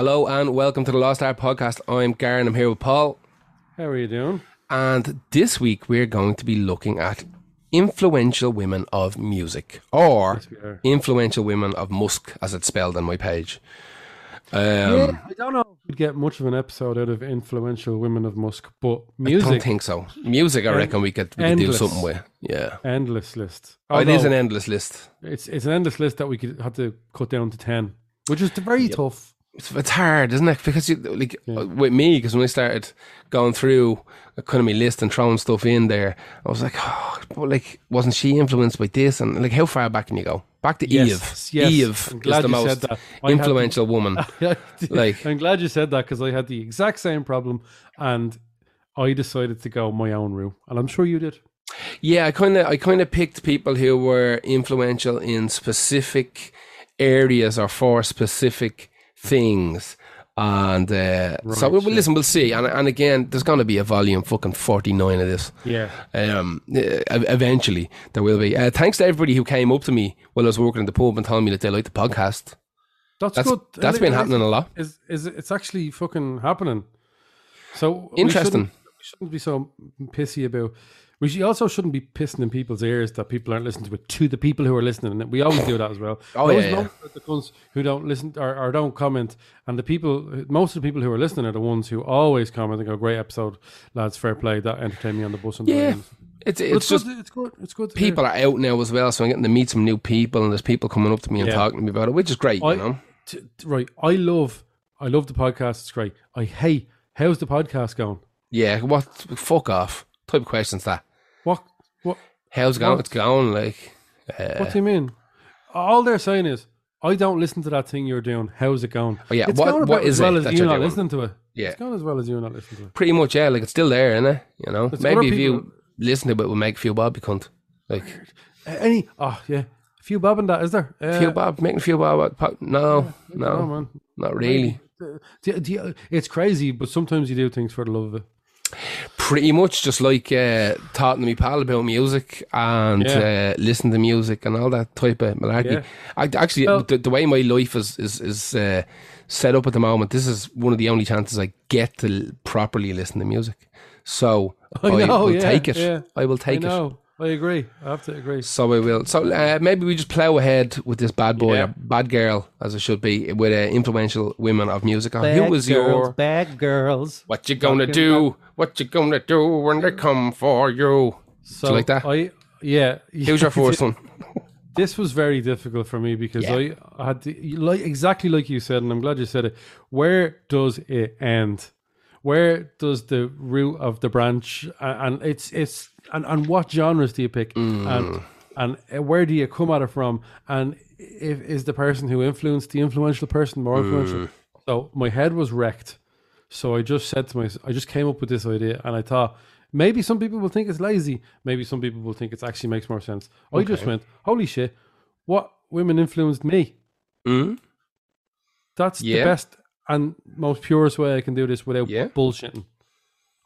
Hello and welcome to the Lost Art Podcast. I'm Garen, I'm here with Paul. How are you doing? And this week we're going to be looking at influential women of music, or influential women of Musk, as it's spelled on my page. Yeah, I don't know if we'd get much of an episode out of influential women of Musk, but music, I don't think so. Music, I reckon we could do something with. Yeah, endless list. Although it is an endless list. It's an endless list that we could have to cut down to 10, which is very tough. It's hard, isn't it? Because with me, because when I started going through kind of my list and throwing stuff in there, I was like, wasn't she influenced by this? And like, how far back can you go? Back to Eve. Yes. Eve is the most influential woman. I'm glad you said that, because I had the exact same problem, and I decided to go my own route, and I'm sure you did. Yeah, I kind of picked people who were influential in specific areas or for specific things, and so we'll see, and again, there's going to be a volume fucking 49 of this. Eventually there will be. Thanks to everybody who came up to me while I was working in the pub and told me that they liked the podcast. That's good. That's been happening a lot. It's actually fucking happening. So interesting. We shouldn't be so pissy about. We also shouldn't be pissing in people's ears that people aren't listening to the people who are listening. And we always do that as well. The ones who don't listen or don't comment, and most of the people who are listening are the ones who always comment and go, "Great episode, lads, fair play, that entertained me on the bus." It's good. People are out now as well, so I'm getting to meet some new people, and there's people coming up to me and talking to me about it, which is great. I love the podcast. It's great. How's the podcast going? Yeah, what? Fuck off. Type of questions that. What? How's it going? It's going like. What do you mean? All they're saying is, I don't listen to that thing you're doing. How's it going? Oh yeah, it's what is it? As well as you're not listening to it. Yeah, it's going as well as you're not listening to it. Pretty much, yeah. Like, it's still there, isn't it? You know, it's maybe if you listen to it, we'll make a few bob, you cunt. Like any. Oh yeah, a few bob in that, is there? Few bob, making a few bob. No, man, not really. It's crazy, but sometimes you do things for the love of it. Pretty much, just like talking to me pal about music and listening to music and all that type of malarkey. Yeah. The way my life is set up at the moment, this is one of the only chances I get to properly listen to music. So I will take it. Yeah. I will take it. I agree. I have to agree. So I will. So maybe we just plow ahead with this bad boy, or bad girl, as it should be, with influential women of music. Bad who was your bad girls? What you gonna do? What you gonna do when they come for you? So do you like that? Who's your first one? This was very difficult for me because I had to, exactly like you said, and I'm glad you said it. Where does it end? Where does the root of the branch? And it's. And what genres do you pick? And where do you come at it from? And is the person who influenced the influential person more influential? So my head was wrecked. So I just said to myself, I just came up with this idea, and I thought, maybe some people will think it's lazy. Maybe some people will think it actually makes more sense. I just went, holy shit, what women influenced me? That's the best and most purest way I can do this without bullshitting.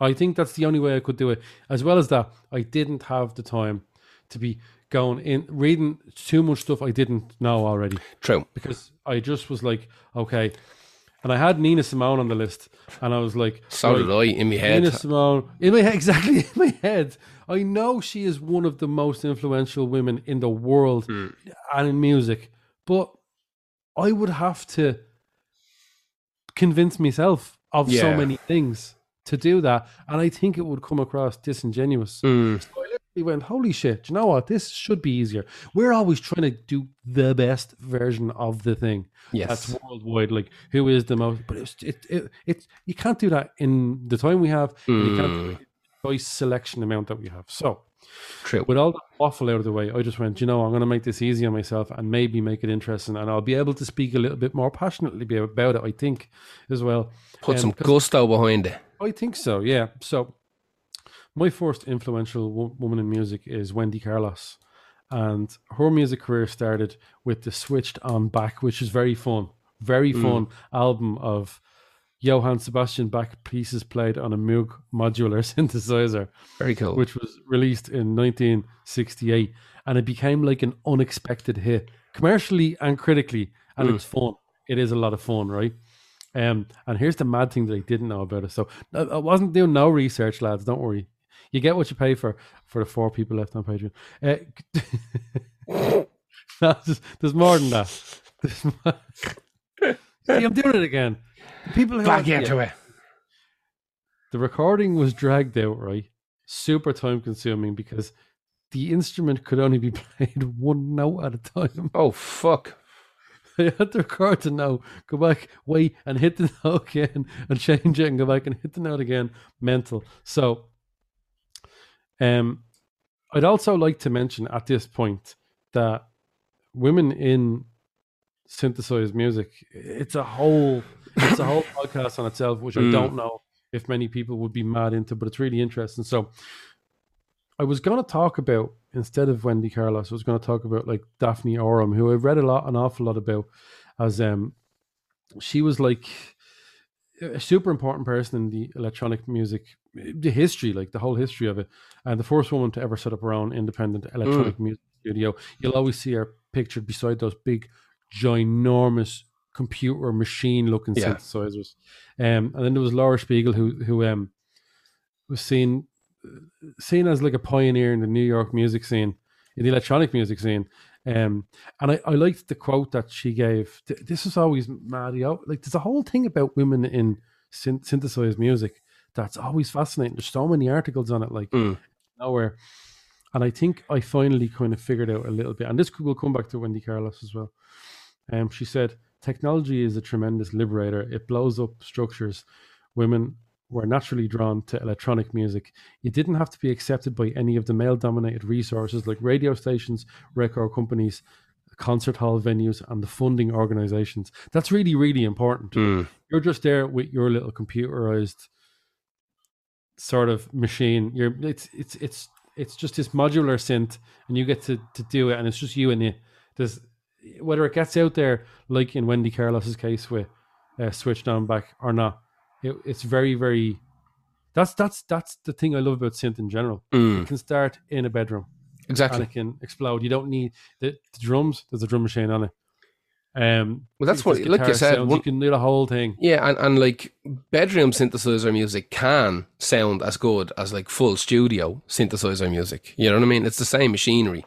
I think that's the only way I could do it. As well as that, I didn't have the time to be going in, reading too much stuff I didn't know already. True. Because I just was like, okay. And I had Nina Simone on the list, and I was like... So did I, in my head. Nina Simone, in my head, exactly, in my head. I know she is one of the most influential women in the world and in music, but I would have to convince myself of so many things to do that, and I think it would come across disingenuous. So I literally went, holy shit, you know what, this should be easier. We're always trying to do the best version of the thing that's worldwide, like who is the most, but it's you can't do that in the time we have, and you can't do it by selection amount that we have. So true. With all that waffle out of the way, I just went, you know, I'm going to make this easy on myself and maybe make it interesting, and I'll be able to speak a little bit more passionately about it, I think, as well. Put some gusto behind it. I think so, yeah. So my first influential woman in music is Wendy Carlos, and her music career started with the Switched On Bach, which is very fun album of Johann Sebastian Bach pieces played on a Moog modular synthesizer. Very cool. Which was released in 1968, and it became like an unexpected hit commercially and critically, and it's fun. It is a lot of fun, right? And here's the mad thing that I didn't know about it. So I wasn't doing no research, lads. Don't worry. You get what you pay for the four people left on Patreon. No, there's more than that. See, I'm doing it again. The people who back into it. The recording was dragged out, right? Super time consuming because the instrument could only be played one note at a time. Oh, fuck. I had to record the note, go back, wait, and hit the note again, and change it, and go back and hit the note again. Mental. So, I'd also like to mention at this point that women in synthesized music—it's a whole podcast on itself, which I don't know if many people would be mad into, but it's really interesting. So, I was going to talk about, instead of Wendy Carlos, I was going to talk about like Daphne Oram, who I've read an awful lot about, as she was like a super important person in the electronic music, the history, like the whole history of it, and the first woman to ever set up her own independent electronic music studio. You'll always see her pictured beside those big, ginormous computer machine looking synthesizers. And then there was Laura Spiegel, who was seen as like a pioneer in the New York music scene, in the electronic music scene. And I liked the quote that she gave. This is always mad. Like, there's a whole thing about women in synthesized music that's always fascinating. There's so many articles on it, like nowhere. And I think I finally kind of figured out a little bit. And this will come back to Wendy Carlos as well. She said, "Technology is a tremendous liberator. It blows up structures. Women were naturally drawn to electronic music. It didn't have to be accepted by any of the male-dominated resources like radio stations, record companies, concert hall venues, and the funding organizations." That's really, really important. You're just there with your little computerized sort of machine. It's just this modular synth, and you get to do it, and it's just you and it. There's, whether it gets out there, like in Wendy Carlos's case with Switched On Bach or not, it's very, very. That's the thing I love about synth in general. It can start in a bedroom, exactly, and it can explode. You don't need the drums. There's a drum machine on it. Well, that's what, like you said, you can do the whole thing. Yeah, and like bedroom synthesizer music can sound as good as like full studio synthesizer music. You know what I mean? It's the same machinery.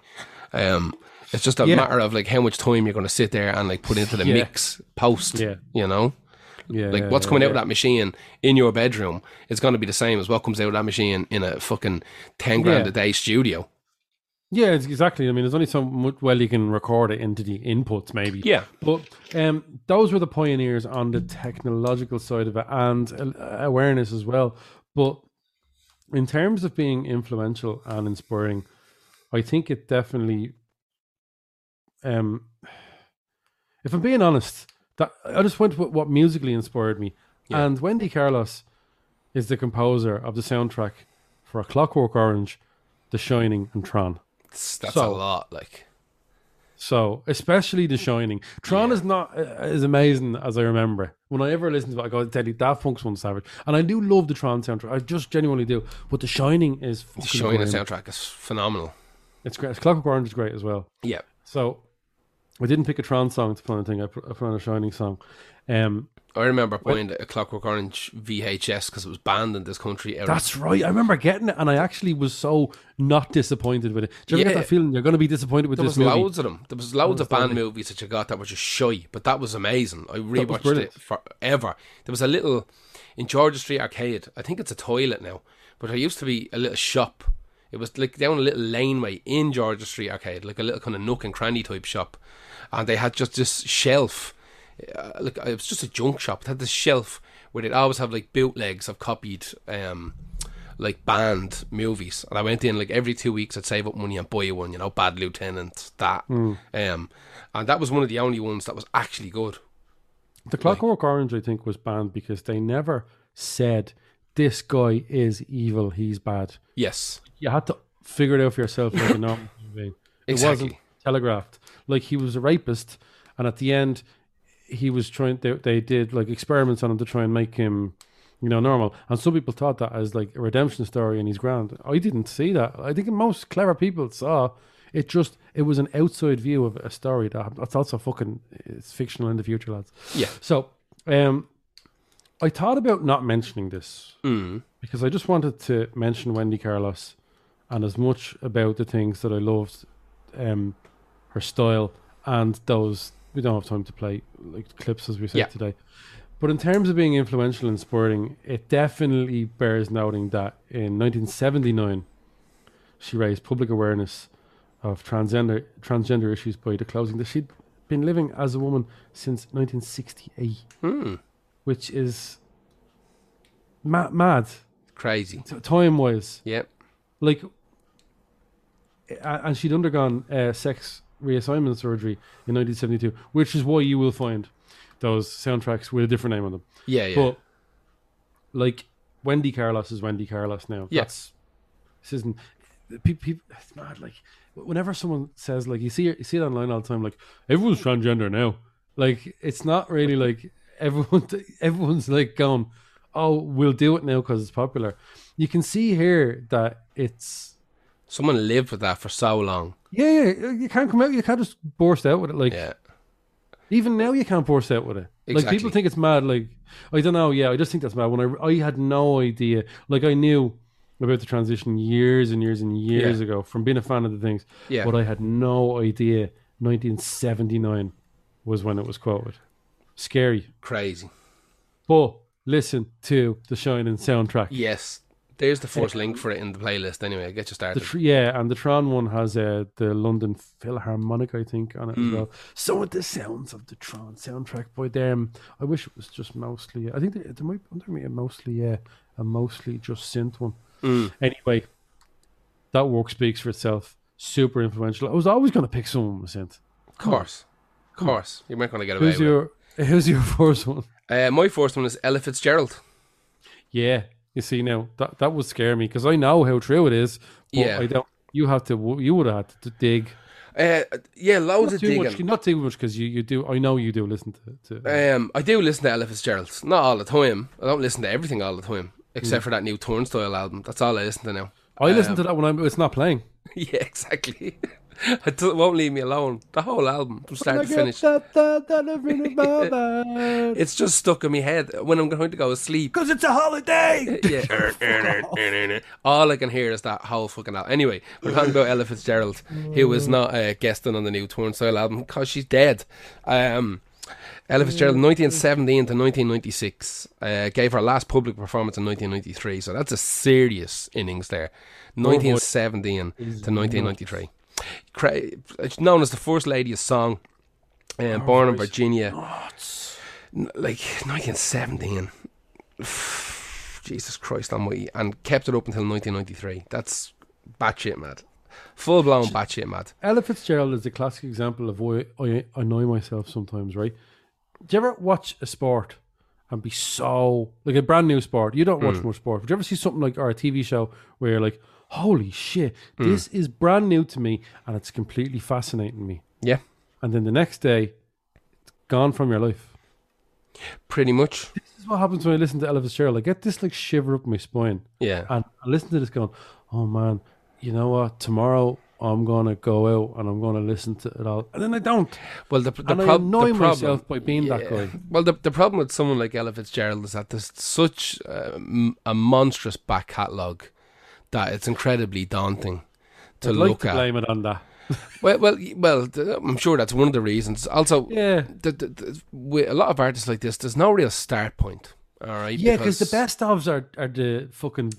It's just a matter of like how much time you're going to sit there and like put into the mix post. You know. What's coming out of that machine in your bedroom is going to be the same as what comes out of that machine in a fucking 10 grand a day studio. Yeah, exactly. I mean, there's only so much, well, you can record it into the inputs maybe. Yeah. But those were the pioneers on the technological side of it and awareness as well. But in terms of being influential and inspiring, I think it definitely, if I'm being honest, that I just went with what musically inspired me. Yeah. And Wendy Carlos is the composer of the soundtrack for A Clockwork Orange, The Shining, and Tron. That's a lot, like. So, especially The Shining. Tron is not as amazing as I remember. When I ever listen to it, I go, tell you, Daft Punk's one savage. And I do love the Tron soundtrack. I just genuinely do. But The Shining is fucking The Shining amazing. Soundtrack is phenomenal. It's great. Clockwork Orange is great as well. Yeah. So, I didn't pick a Tron song to play on the thing. I put on a Shining song. I remember buying a Clockwork Orange VHS because it was banned in this country. That's right. I remember getting it, and I actually was so not disappointed with it. Do you ever get that feeling you're going to be disappointed with this movie? There was loads of them. There was loads of banned movies that you got that were just shy, but that was amazing. I rewatched it forever. There was a little, in Georgia Street Arcade, I think it's a toilet now, but there used to be a little shop. It was like down a little laneway in Georgia Street Arcade, like a little kind of nook and cranny type shop. And they had just this shelf. Like, it was just a junk shop. It had this shelf where they'd always have like bootlegs of copied, like banned movies. And I went in like every 2 weeks. I'd save up money and buy one, you know, Bad Lieutenant, that. And that was one of the only ones that was actually good. The Clockwork Orange, I think, was banned because they never said, "This guy is evil, he's bad." Yes. You had to figure it out for yourself. Like, you know, It wasn't telegraphed. Like, he was a rapist, and at the end, he was trying. They did like experiments on him to try and make him, you know, normal. And some people thought that as like a redemption story, and he's grand. I didn't see that. I think most clever people saw it. Just it was an outside view of a story that's also fucking, it's fictional in the future, lads. Yeah. So, I thought about not mentioning this because I just wanted to mention Wendy Carlos and as much about the things that I loved, her style and those. We don't have time to play like clips as we said today. But in terms of being influential and sporting, it definitely bears noting that in 1979, she raised public awareness of transgender issues by disclosing that she'd been living as a woman since 1968, which is mad, crazy time-wise. Yep. Like, and she'd undergone sex reassignment surgery in 1972, which is why you will find those soundtracks with a different name on them. Yeah, yeah. But like, Wendy Carlos is Wendy Carlos now. Yes. This isn't. People, it's mad. Like, whenever someone says, like, you see it online all the time, like, everyone's transgender now. Like, it's not really like everyone's like going, oh, we'll do it now because it's popular. You can see here that it's someone lived with that for so long. Yeah. You can't come out. You can't just burst out with it. Like, yeah. Even now you can't burst out with it. Exactly. Like, people think it's mad. Like, I don't know. Yeah, I just think that's mad. When I had no idea. Like, I knew about the transition years and years and years ago from being a fan of the things. Yeah. But I had no idea 1979 was when it was quoted. Scary. Crazy. But listen to the Shining soundtrack. Yes. There's the first link for it in the playlist anyway. I'll get you started. And the Tron one has the London Philharmonic, I think, on it as well. So the sounds of the Tron soundtrack by them. I wish it was just mostly... I think there might be a mostly just synth one. Anyway, that work speaks for itself. Super influential. I was always going to pick someone with synth. Of course. You weren't going to get away with it. Who's your first one? My first one is Ella Fitzgerald. Yeah. You see now, that would scare me because I know how true it is. But I don't. You would have had to dig. Loads of digging. Not too much because you do. I know you do listen to. I do listen to Ella Fitzgerald. Not all the time. I don't listen to everything all the time, except for that new Turnstile album. That's all I listen to now. I listen to that when it's not playing. Yeah, exactly. It won't leave me alone. The whole album from start to finish. It's just stuck in my head when I'm going to go to sleep. Because it's a holiday! Yeah. All I can hear is that whole fucking album. Anyway, we're talking about Ella Fitzgerald, who was not guesting on the new Turnstile album because she's dead. Ella Fitzgerald, 1917 to 1996, gave her last public performance in 1993, so that's a serious innings there. 1917 to 1993. It's known as the first lady of song, born in Virginia, like 1917. Jesus Christ almighty, and kept it up until 1993. That's batshit mad, full blown batshit mad. Ella Fitzgerald is a classic example of why I annoy myself sometimes. Right? Do you ever watch a sport and be so like a brand new sport? You don't watch much sport. But do you ever see something like or a TV show where you're like, holy shit, this is brand new to me and it's completely fascinating me. Yeah. And then the next day, it's gone from your life. Pretty much. This is what happens when I listen to Ella Fitzgerald. I get this like shiver up my spine. Yeah. And I listen to this going, oh man, you know what? Tomorrow I'm going to go out and I'm going to listen to it all. And then I don't. Well, I annoy myself by being that guy. Well, the problem with someone like Ella Fitzgerald is that there's such a monstrous back catalogue that it's incredibly daunting to look at. I'd like to blame it on that. Well, I'm sure that's one of the reasons. Also, with a lot of artists like this, there's no real start point. All right. Yeah, because the best ofs are the fucking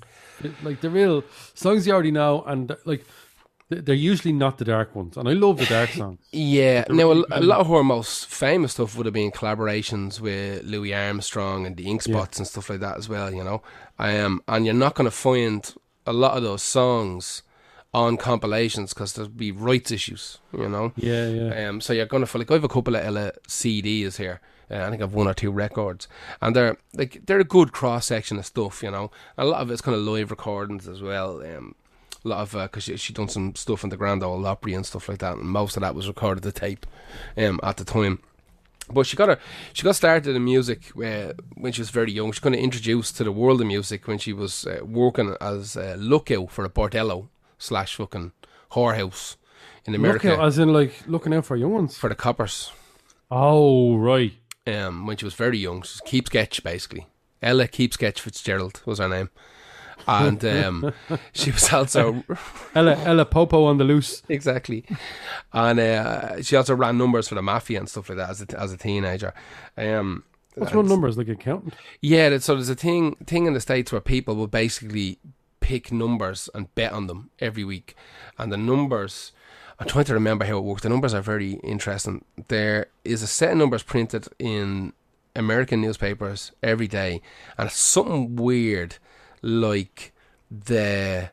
like the real songs you already know, and like they're usually not the dark ones. And I love the dark songs. Yeah. Now, a lot of her most famous stuff would have been collaborations with Louis Armstrong and the Inkspots and stuff like that as well. You know, and you're not going to find a lot of those songs on compilations because there'll be rights issues, you know. Yeah. So you're gonna feel like I have a couple of Ella CDs here. I think I've one or two records, and they're a good cross section of stuff, you know. And a lot of it's kind of live recordings as well. A lot of because she done some stuff in the Grand Ole Opry and stuff like that, and most of that was recorded to tape, at the time. But she got started in music when she was very young. She got introduced to the world of music when she was working as a lookout for a bordello / fucking whorehouse in America. Lookout as in like looking out for young ones? For the coppers. Oh, right. When she was very young. She was keep sketch, basically. Ella Keepsketch Fitzgerald was her name. And she was also Ella Popo on the loose. Exactly. And she also ran numbers for the mafia and stuff like that as a teenager. What's run numbers, like accountant? Yeah, so there's a thing in the States where people will basically pick numbers and bet on them every week. And the numbers, I'm trying to remember how it works. The numbers are very interesting. There is a set of numbers printed in American newspapers every day, and it's something weird like the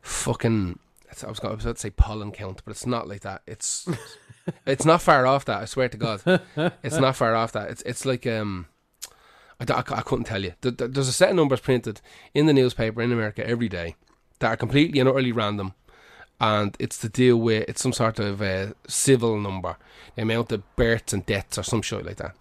fucking, I was going to say pollen count, but it's not like that. It's not far off that, I swear to God. It's not far off that. It's like, I couldn't tell you. There's a set of numbers printed in the newspaper in America every day that are completely and utterly random. And it's to deal with, it's some sort of civil number, the amount of births and deaths or some shit like that.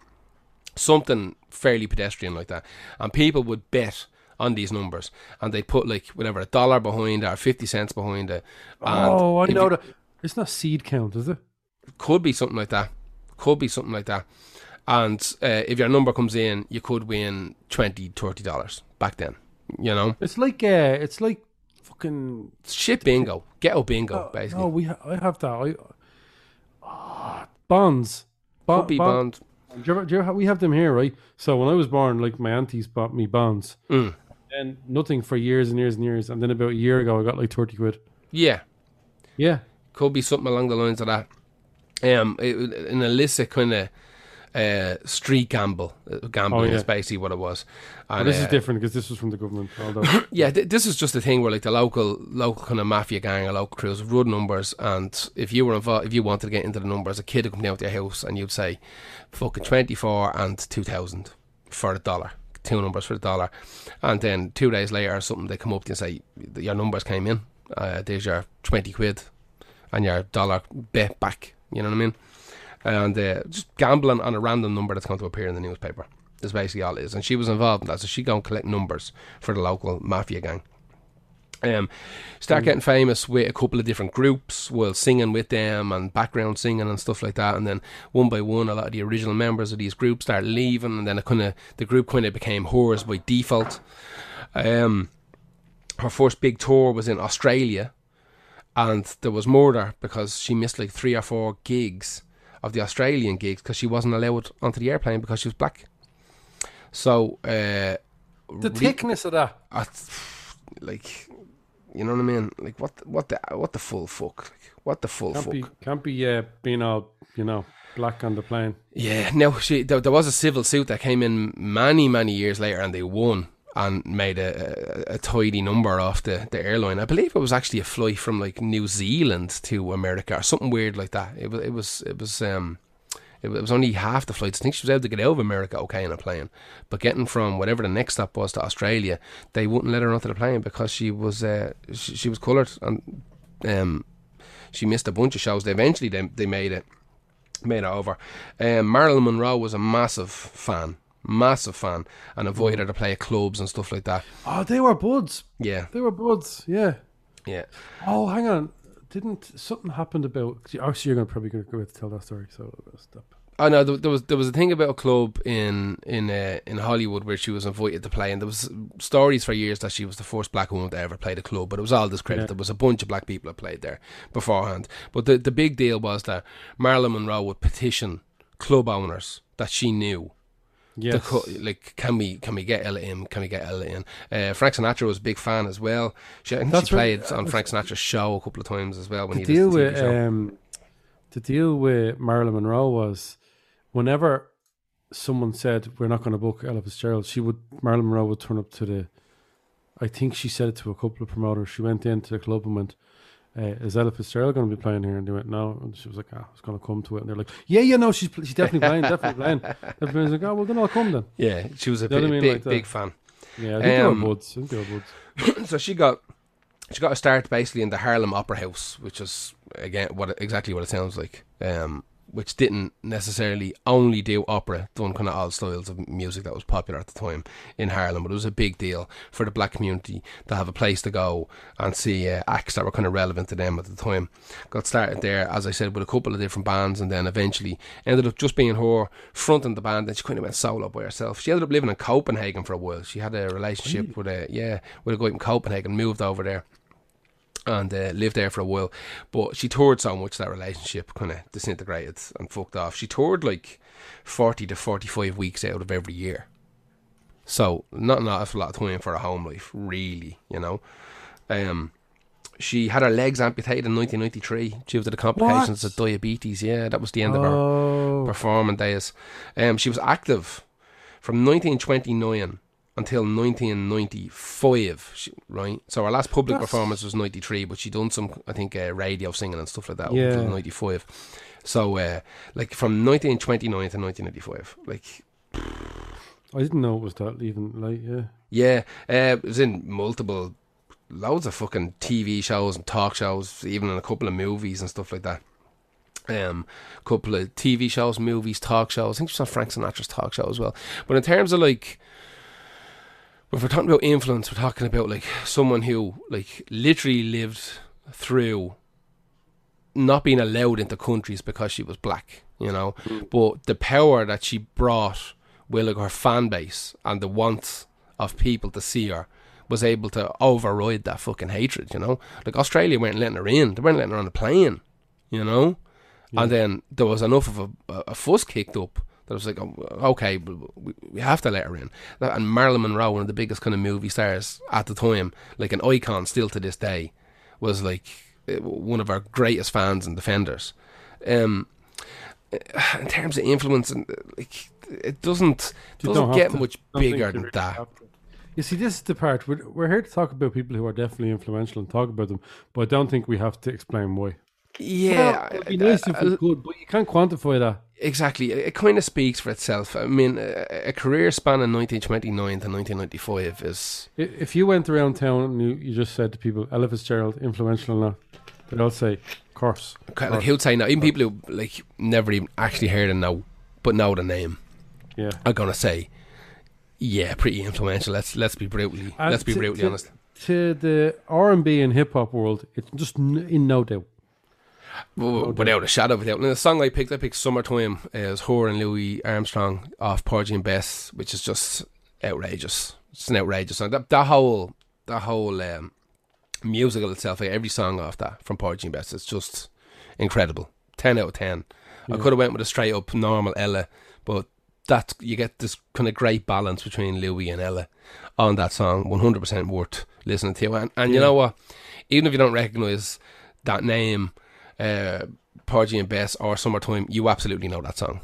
Something fairly pedestrian like that. And people would bet on these numbers. And they put like, whatever, $1 behind it or 50 cents behind it. And I know that. It's not seed count, is it? Could be something like that. Could be something like that. And if your number comes in, you could win $20, $30 back then, you know? It's like fucking shit bingo, ghetto bingo, basically. No, I have that. Bonds. Could be bonds. We have them here, right? So when I was born, like, my aunties bought me bonds. Mm. And nothing for years and years and years. And then about a year ago, I got like 30 quid. Yeah. Yeah. Could be something along the lines of that. An illicit kind of street gambling is basically what it was. And this is different because this was from the government. Yeah, this is just the thing where like the local kind of mafia gang or local crews run numbers, and if you were involved, if you wanted to get into the numbers, a kid would come down to your house and you'd say, "Fucking 24 and 2000 for $1." Two numbers for $1, and then 2 days later or something, they come up to you and say, "Your numbers came in. There's your 20 quid and your $1 bet back." You know what I mean? And just gambling on a random number that's going to appear in the newspaper is basically all it is. And she was involved in that, so she'd go and collect numbers for the local mafia gang. Start getting famous with a couple of different groups while singing with them and background singing and stuff like that. And then one by one, a lot of the original members of these groups start leaving, and then the group kind of became hers by default. Her first big tour was in Australia, and there was murder because she missed like 3 or 4 gigs of the Australian gigs because she wasn't allowed onto the airplane because she was black. So the thickness of that, like, you know what I mean? Like, what the full fuck? Like, what the full fuck? Can't be being all, you know, black on the plane. Yeah, no. There was a civil suit that came in many, many years later, and they won and made a tidy number off the airline. I believe it was actually a flight from like New Zealand to America or something weird like that. It was only half the flights. I think she was able to get out of America okay in a plane, but getting from whatever the next stop was to Australia, they wouldn't let her onto the plane because she was coloured, and she missed a bunch of shows. Eventually they made it over. Marilyn Monroe was a massive fan and avoided her to play at clubs and stuff like that. They were buds. Oh, hang on, didn't something happened about, actually you're probably gonna go ahead to tell that story, so I'll stop. Oh no, there was a thing about a club in Hollywood where she was invited to play, and there was stories for years that she was the first black woman to ever play the club, but it was all discredited. Yeah. There was a bunch of black people that played there beforehand, but the big deal was that Marilyn Monroe would petition club owners that she knew. Yes. Can we get Ella in? Can we get Ella in? Frank Sinatra was a big fan as well. She played on Frank Sinatra's show a couple of times as well. The deal with Marilyn Monroe was whenever someone said we're not going to book Ella Fitzgerald, Marilyn Monroe would turn up to the. I think she said it to a couple of promoters. She went into the club and went, "Is Ella Fitzgerald going to be playing here?" And they went, "No." And she was like, "Ah, I was going to come to it." And they're like, "Yeah, yeah, no, she's definitely playing. Everybody's like, "Oh, well, then I'll come then." Yeah, she was a big fan. Yeah, I think they were buds. So she got a start basically in the Harlem Opera House, which is, again, exactly what it sounds like. which didn't necessarily only do opera, done kind of all styles of music that was popular at the time in Harlem, but it was a big deal for the black community to have a place to go and see acts that were kind of relevant to them at the time. Got started there, as I said, with a couple of different bands, and then eventually ended up just being her fronting the band, and she kind of went solo by herself. She ended up living in Copenhagen for a while. She had a relationship with a guy in Copenhagen, moved over there and lived there for a while, but she toured so much that relationship kind of disintegrated and fucked off. She toured like 40 to 45 weeks out of every year, so not an awful lot of time for her home life, really, you know. She had her legs amputated in 1993 due to the complications of diabetes. Yeah, that was the end of her performing days. She was active from 1929 until 1995, right? So her last public performance was 93, but she done some, I think, radio singing and stuff like that until 95. So, like, from 1929 to 1995, like... I didn't know it was that even, like, yeah. Yeah, it was in multiple, loads of fucking TV shows and talk shows, even in a couple of movies and stuff like that. Couple of TV shows, movies, talk shows. I think she was on Frank Sinatra's talk show as well. But in terms of, like... If we're talking about influence, we're talking about like someone who like literally lived through not being allowed into countries because she was black, you know. But the power that she brought with like her fan base and the want of people to see her was able to override that fucking hatred, you know. Like Australia weren't letting her in; they weren't letting her on the plane, you know. Yeah. And then there was enough of a fuss kicked up. That was like, okay, we have to let her in. And Marilyn Monroe, one of the biggest kind of movie stars at the time, like an icon still to this day, was like one of our greatest fans and defenders. In terms of influence, like, it doesn't get much bigger than that. You see, this is the part. We're here to talk about people who are definitely influential and talk about them, but I don't think we have to explain why. Yeah, well, it'd be nice if we could, but you can't quantify that. Exactly, it kind of speaks for itself. I mean, a career span in 1929 to 1995 is... If you went around town and you just said to people, Ella Fitzgerald, influential or not, they'd all say, of course. Like, who'd say no? Even people who like never even actually heard of no, but know the name, yeah, are going to say, yeah, pretty influential. Let's be brutally honest. To the R&B and hip-hop world, it's just in no doubt. Without a shadow of a doubt. And the song I picked Summertime, is her and Louis Armstrong off Porgy and Bess, which is just outrageous. It's an outrageous song. That whole musical itself, like every song off that from Porgy and Bess, it's just incredible. 10 out of 10. Yeah. I could have went with a straight up normal Ella, but that you get this kind of great balance between Louis and Ella on that song. 100% worth listening to. And you know what? Even if you don't recognise that name, Porgy and Bess or Summertime, you absolutely know that song.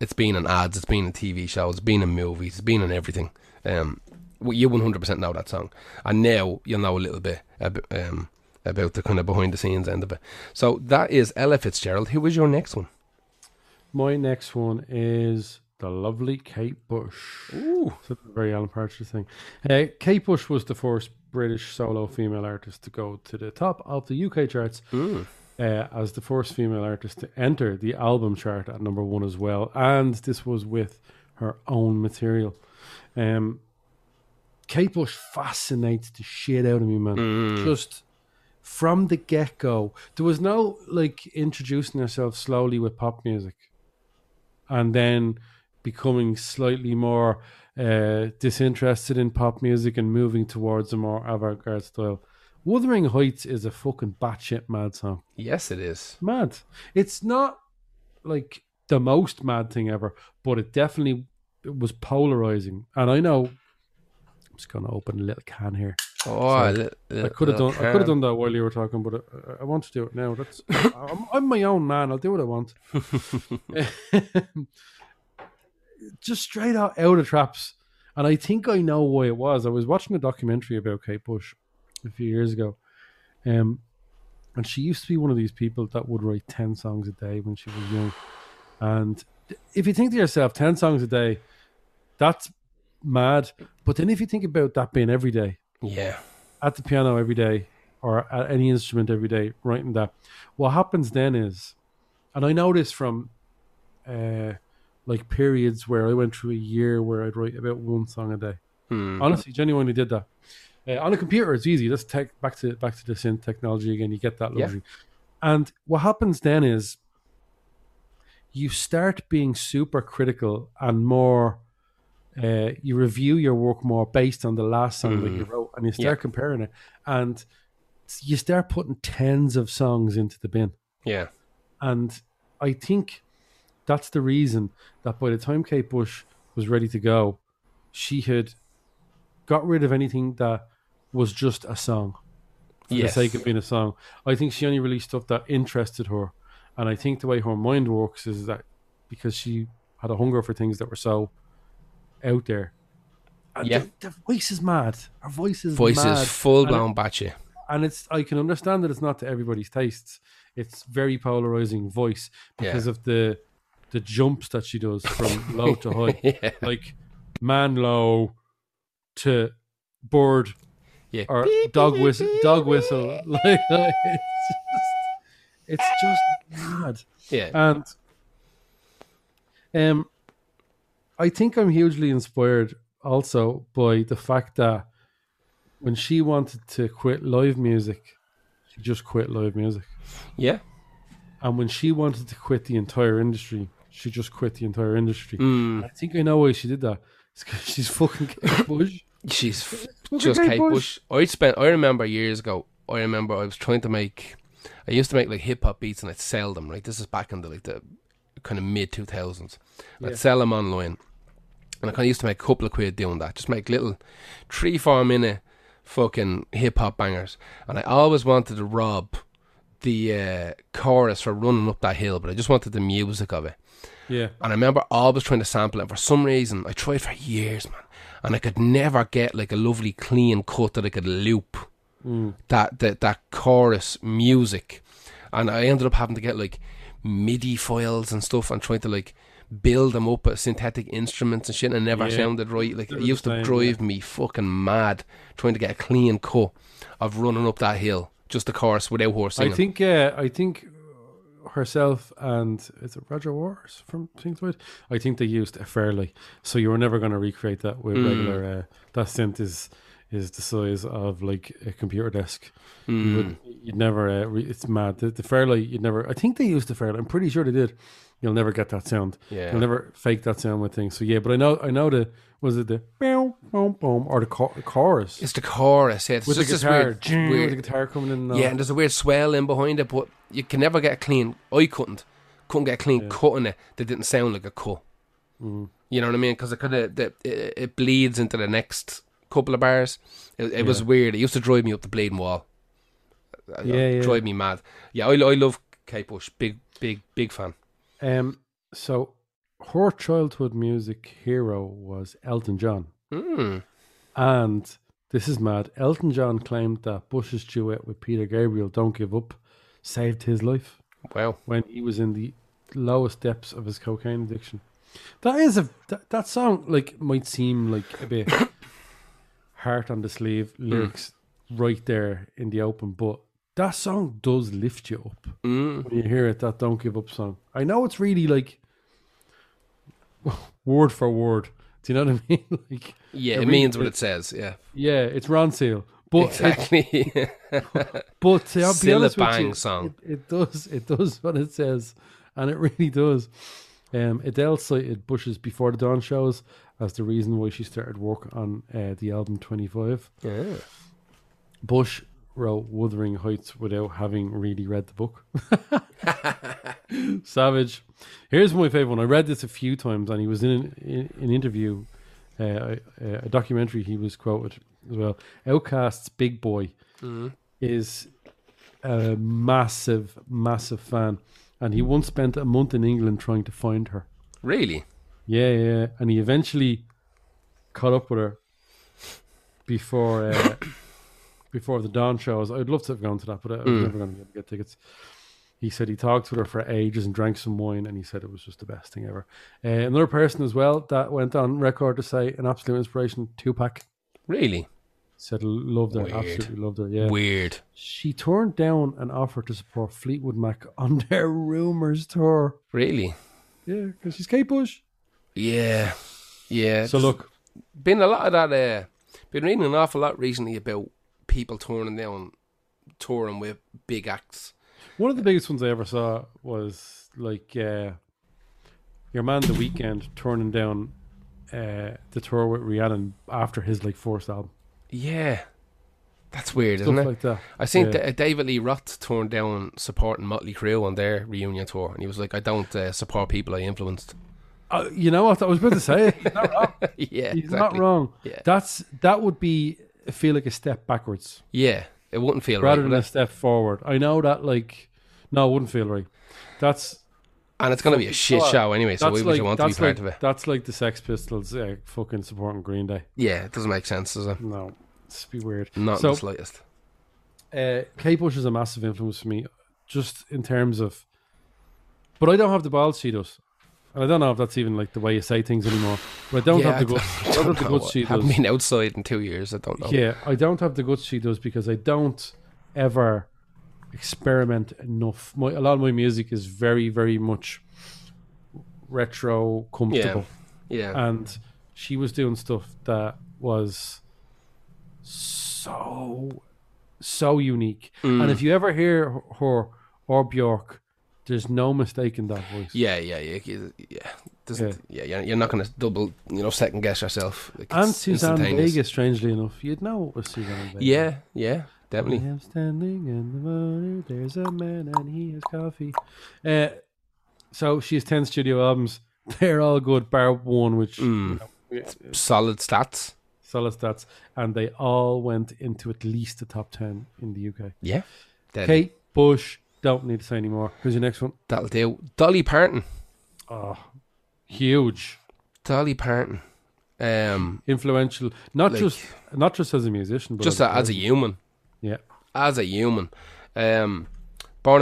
It's been in ads, it's been in TV shows, it's been in movies, it's been in everything. You 100% know that song, and now you'll know a little bit about the kind of behind the scenes end of it. So that is Ella Fitzgerald. Who is your next one? My next one is the lovely Kate Bush. Ooh, that's a very Alan Partridge thing. Kate Bush was the first British solo female artist to go to the top of the UK charts. Ooh. As the first female artist to enter the album chart at number one as well, and this was with her own material. Kate Bush fascinates the shit out of me, man. Just from the get-go, there was no like introducing herself slowly with pop music and then becoming slightly more disinterested in pop music and moving towards a more avant-garde style. Wuthering Heights is a fucking batshit mad song. Yes, it is. Mad. It's not like the most mad thing ever, but it definitely was polarizing. And I know I'm just going to open a little can here. I could have done that while you were talking, but I want to do it now. That's I'm my own man. I'll do what I want. Just straight out of traps. And I think I know why it was. I was watching a documentary about Kate Bush a few years ago, and she used to be one of these people that would write 10 songs a day when she was young. And if you think to yourself, 10 songs a day, that's mad. But then if you think about that being every day, at the piano every day or at any instrument every day, writing that, what happens then is And I noticed from like periods where I went through a year where I'd write about one song a day. Honestly, genuinely did that. On a computer, it's easy. That's tech, back to the synth technology again. You get that luxury. Yeah. And what happens then is you start being super critical and more. You review your work more based on the last song that you wrote, and you start comparing it, and you start putting tens of songs into the bin. Yeah, and I think that's the reason that by the time Kate Bush was ready to go, she had got rid of anything that was just a song for the sake of being a song. I think she only released stuff that interested her, and I think the way her mind works is that because she had a hunger for things that were so out there. And the voice is mad. Her voice is mad. Voice is full-blown batshit. And it's, I can understand that it's not to everybody's tastes. It's very polarizing voice because of the jumps that she does from low to high. Like man low to bird or dog whistle. Like, it's just mad. Yeah. And I think I'm hugely inspired also by the fact that when she wanted to quit live music, she just quit live music. Yeah. And when she wanted to quit the entire industry, she just quit the entire industry. I think I know why she did that. It's because she's fucking Kate Bush. She's just Kate Bush. I remember years ago, I was trying to make, I used to make like hip hop beats and I'd sell them, right? This is back in the like the kind of mid 2000s. I'd sell them online. And I kind of used to make a couple of quid doing that. Just make little 3-4 minute fucking hip hop bangers. And I always wanted to rob the chorus for Running Up That Hill, but I just wanted the music of it. Yeah. And I remember always trying to sample it. And for some reason, I tried for years, man. And I could never get like a lovely clean cut that I could loop that chorus music. And I ended up having to get like MIDI files and stuff and trying to like build them up at synthetic instruments and shit, and never sounded right. Like it used to drive me fucking mad trying to get a clean cut of Running Up That Hill, just the chorus without her singing. I think herself and is it Roger Waters from Thingswood? I think they used a Fairlight, so you were never going to recreate that with regular. That synth is the size of like a computer desk. You'd never. It's mad. The Fairlight you'd never. I think they used the Fairlight. I'm pretty sure they did. You'll never get that sound. Yeah. You'll never fake that sound with things. So yeah, but I know the was it the boom boom boom or the chorus? It's the chorus. Yeah, it's with just the guitar, this weird with the guitar coming in. And there's a weird swell in behind it, but you can never get a clean. I couldn't get a clean cut in it. That didn't sound like a cut. You know what I mean? Because it kind of it bleeds into the next couple of bars. It was weird. It used to drive me up the bleeding wall. Drive me mad. Yeah, I love Kate Bush. Big fan. So her childhood music hero was Elton John. And this is mad. Elton John claimed that Bush's duet with Peter Gabriel, Don't Give Up, saved his life. Wow. When he was in the lowest depths of his cocaine addiction. That song like might seem like a bit heart on the sleeve lyrics right there in the open, but that song does lift you up when you hear it, that Don't Give Up song. I know it's really like word for word. Do you know what I mean? Like, it means what it says, Yeah, it's Ron Seal. But exactly. But to be honest with you, song. It does what it says, and it really does. Adele cited Bush's Before the Dawn shows as the reason why she started work on the album 25. Yeah. Bush wrote Wuthering Heights without having really read the book. Savage. Here's my favorite one. I read this a few times, and he was in an interview, a documentary. He was quoted as well. Outkast's Big Boy is a massive fan, and he once spent a month in England trying to find her. Really? Yeah. And he eventually caught up with her before. Before the Dawn shows. I'd love to have gone to that, but I was never going to get tickets. He said he talked with her for ages and drank some wine, and he said it was just the best thing ever. Another person as well that went on record to say an absolute inspiration, Tupac. Really? said loved her, absolutely loved her. Yeah, weird. She turned down an offer to support Fleetwood Mac on their Rumours tour. Really? Yeah, because she's Kate Bush. Yeah, yeah. So look, been a lot of that. Been reading an awful lot recently about people turning down touring with big acts. One of the biggest ones I ever saw was like your man The Weeknd turning down the tour with Rihanna after his like first album. Yeah, that's weird, stuff, isn't it? Like that. I think David Lee Roth turned down supporting Motley Crue on their reunion tour, and he was like, "I don't support people I influenced." You know what I was about to say? He's not wrong. Yeah, he's exactly. Not wrong. Yeah. That would be feel like a step backwards. Yeah, it wouldn't feel rather right, than a step forward. I know that, like, no, it wouldn't feel right. That's. And it's going to be a shit show anyway, so why would you want to be part of it? That's like the Sex Pistols fucking supporting Green Day. Yeah, it doesn't make sense, does it? No, it's be weird. Not in the slightest. Kate Bush is a massive influence for me, just in terms of... But I don't have the balls she does. And I don't know if that's even like the way you say things anymore. But I don't have the guts. I don't have the guts she does. I haven't been outside in 2 years, I don't know. Yeah, I don't have the guts she does because I don't ever... experiment enough. A lot of my music is very, very much retro comfortable. Yeah. And she was doing stuff that was so unique. Mm. And if you ever hear her or Bjork, there's no mistaking that voice. Yeah. You're not going to double, second guess yourself. Like, and Suzanne Vega, strangely enough, you'd know it was Suzanne Vega. Yeah. Definitely. I am standing in the water, there's a man and he has coffee. So she has 10 studio albums. They're all good, bar one, which... Solid stats. And they all went into at least the top 10 in the UK. Yeah. Definitely. Kate Bush, don't need to say anymore. Who's your next one? That'll do. Dolly Parton. Oh, huge. Dolly Parton. Influential. Not just as a musician, but... Just as a human. Yeah, as a human. Born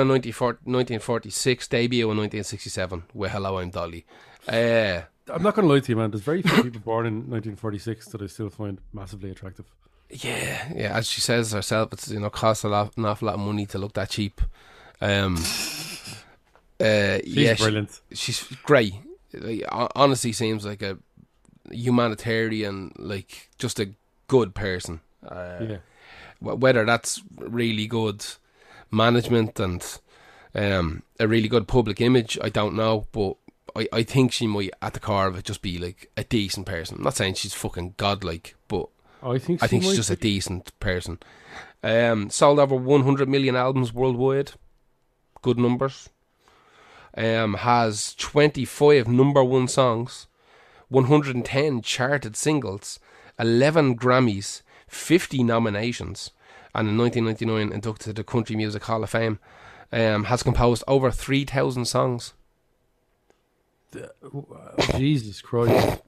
in 1946, debut in 1967 with Hello, I'm Dolly. I'm not going to lie to you, man. There's very few people born in 1946 that I still find massively attractive. Yeah. As she says herself, it's costs an awful lot of money to look that cheap. She's brilliant. She's great. Like, honestly, seems like a humanitarian, like just a good person. Yeah. Whether that's really good management and a really good public image, I don't know. But I think she might, at the core of it, just be like a decent person. I'm not saying she's fucking godlike, but I think she's just a decent person. Sold over 100 million albums worldwide. Good numbers. Has 25 number one songs, 110 charted singles, 11 Grammys, 50 nominations, and in 1999 inducted to the Country Music Hall of Fame. Has composed over 3,000 songs. Jesus Christ.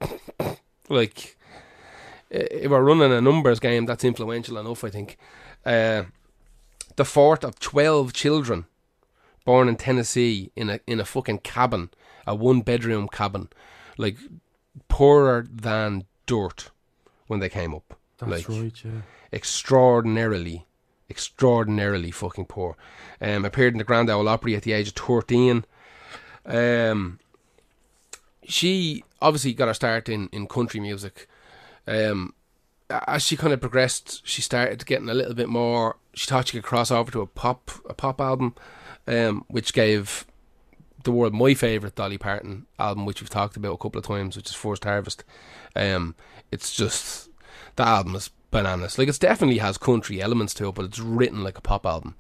Like, if we're running a numbers game, that's influential enough, I think. The fourth of 12 children, born in Tennessee in a fucking cabin, a one-bedroom cabin, like poorer than dirt when they came up. That's like, right, yeah. Extraordinarily fucking poor. Appeared in the Grand Ole Opry at the age of 13. She obviously got her start in country music. As she kind of progressed, she started getting a little bit more. She thought she could cross over to a pop album, which gave the world my favourite Dolly Parton album, which we've talked about a couple of times, which is First Harvest. It's just... The album is bananas. Like, it definitely has country elements to it, but it's written like a pop album.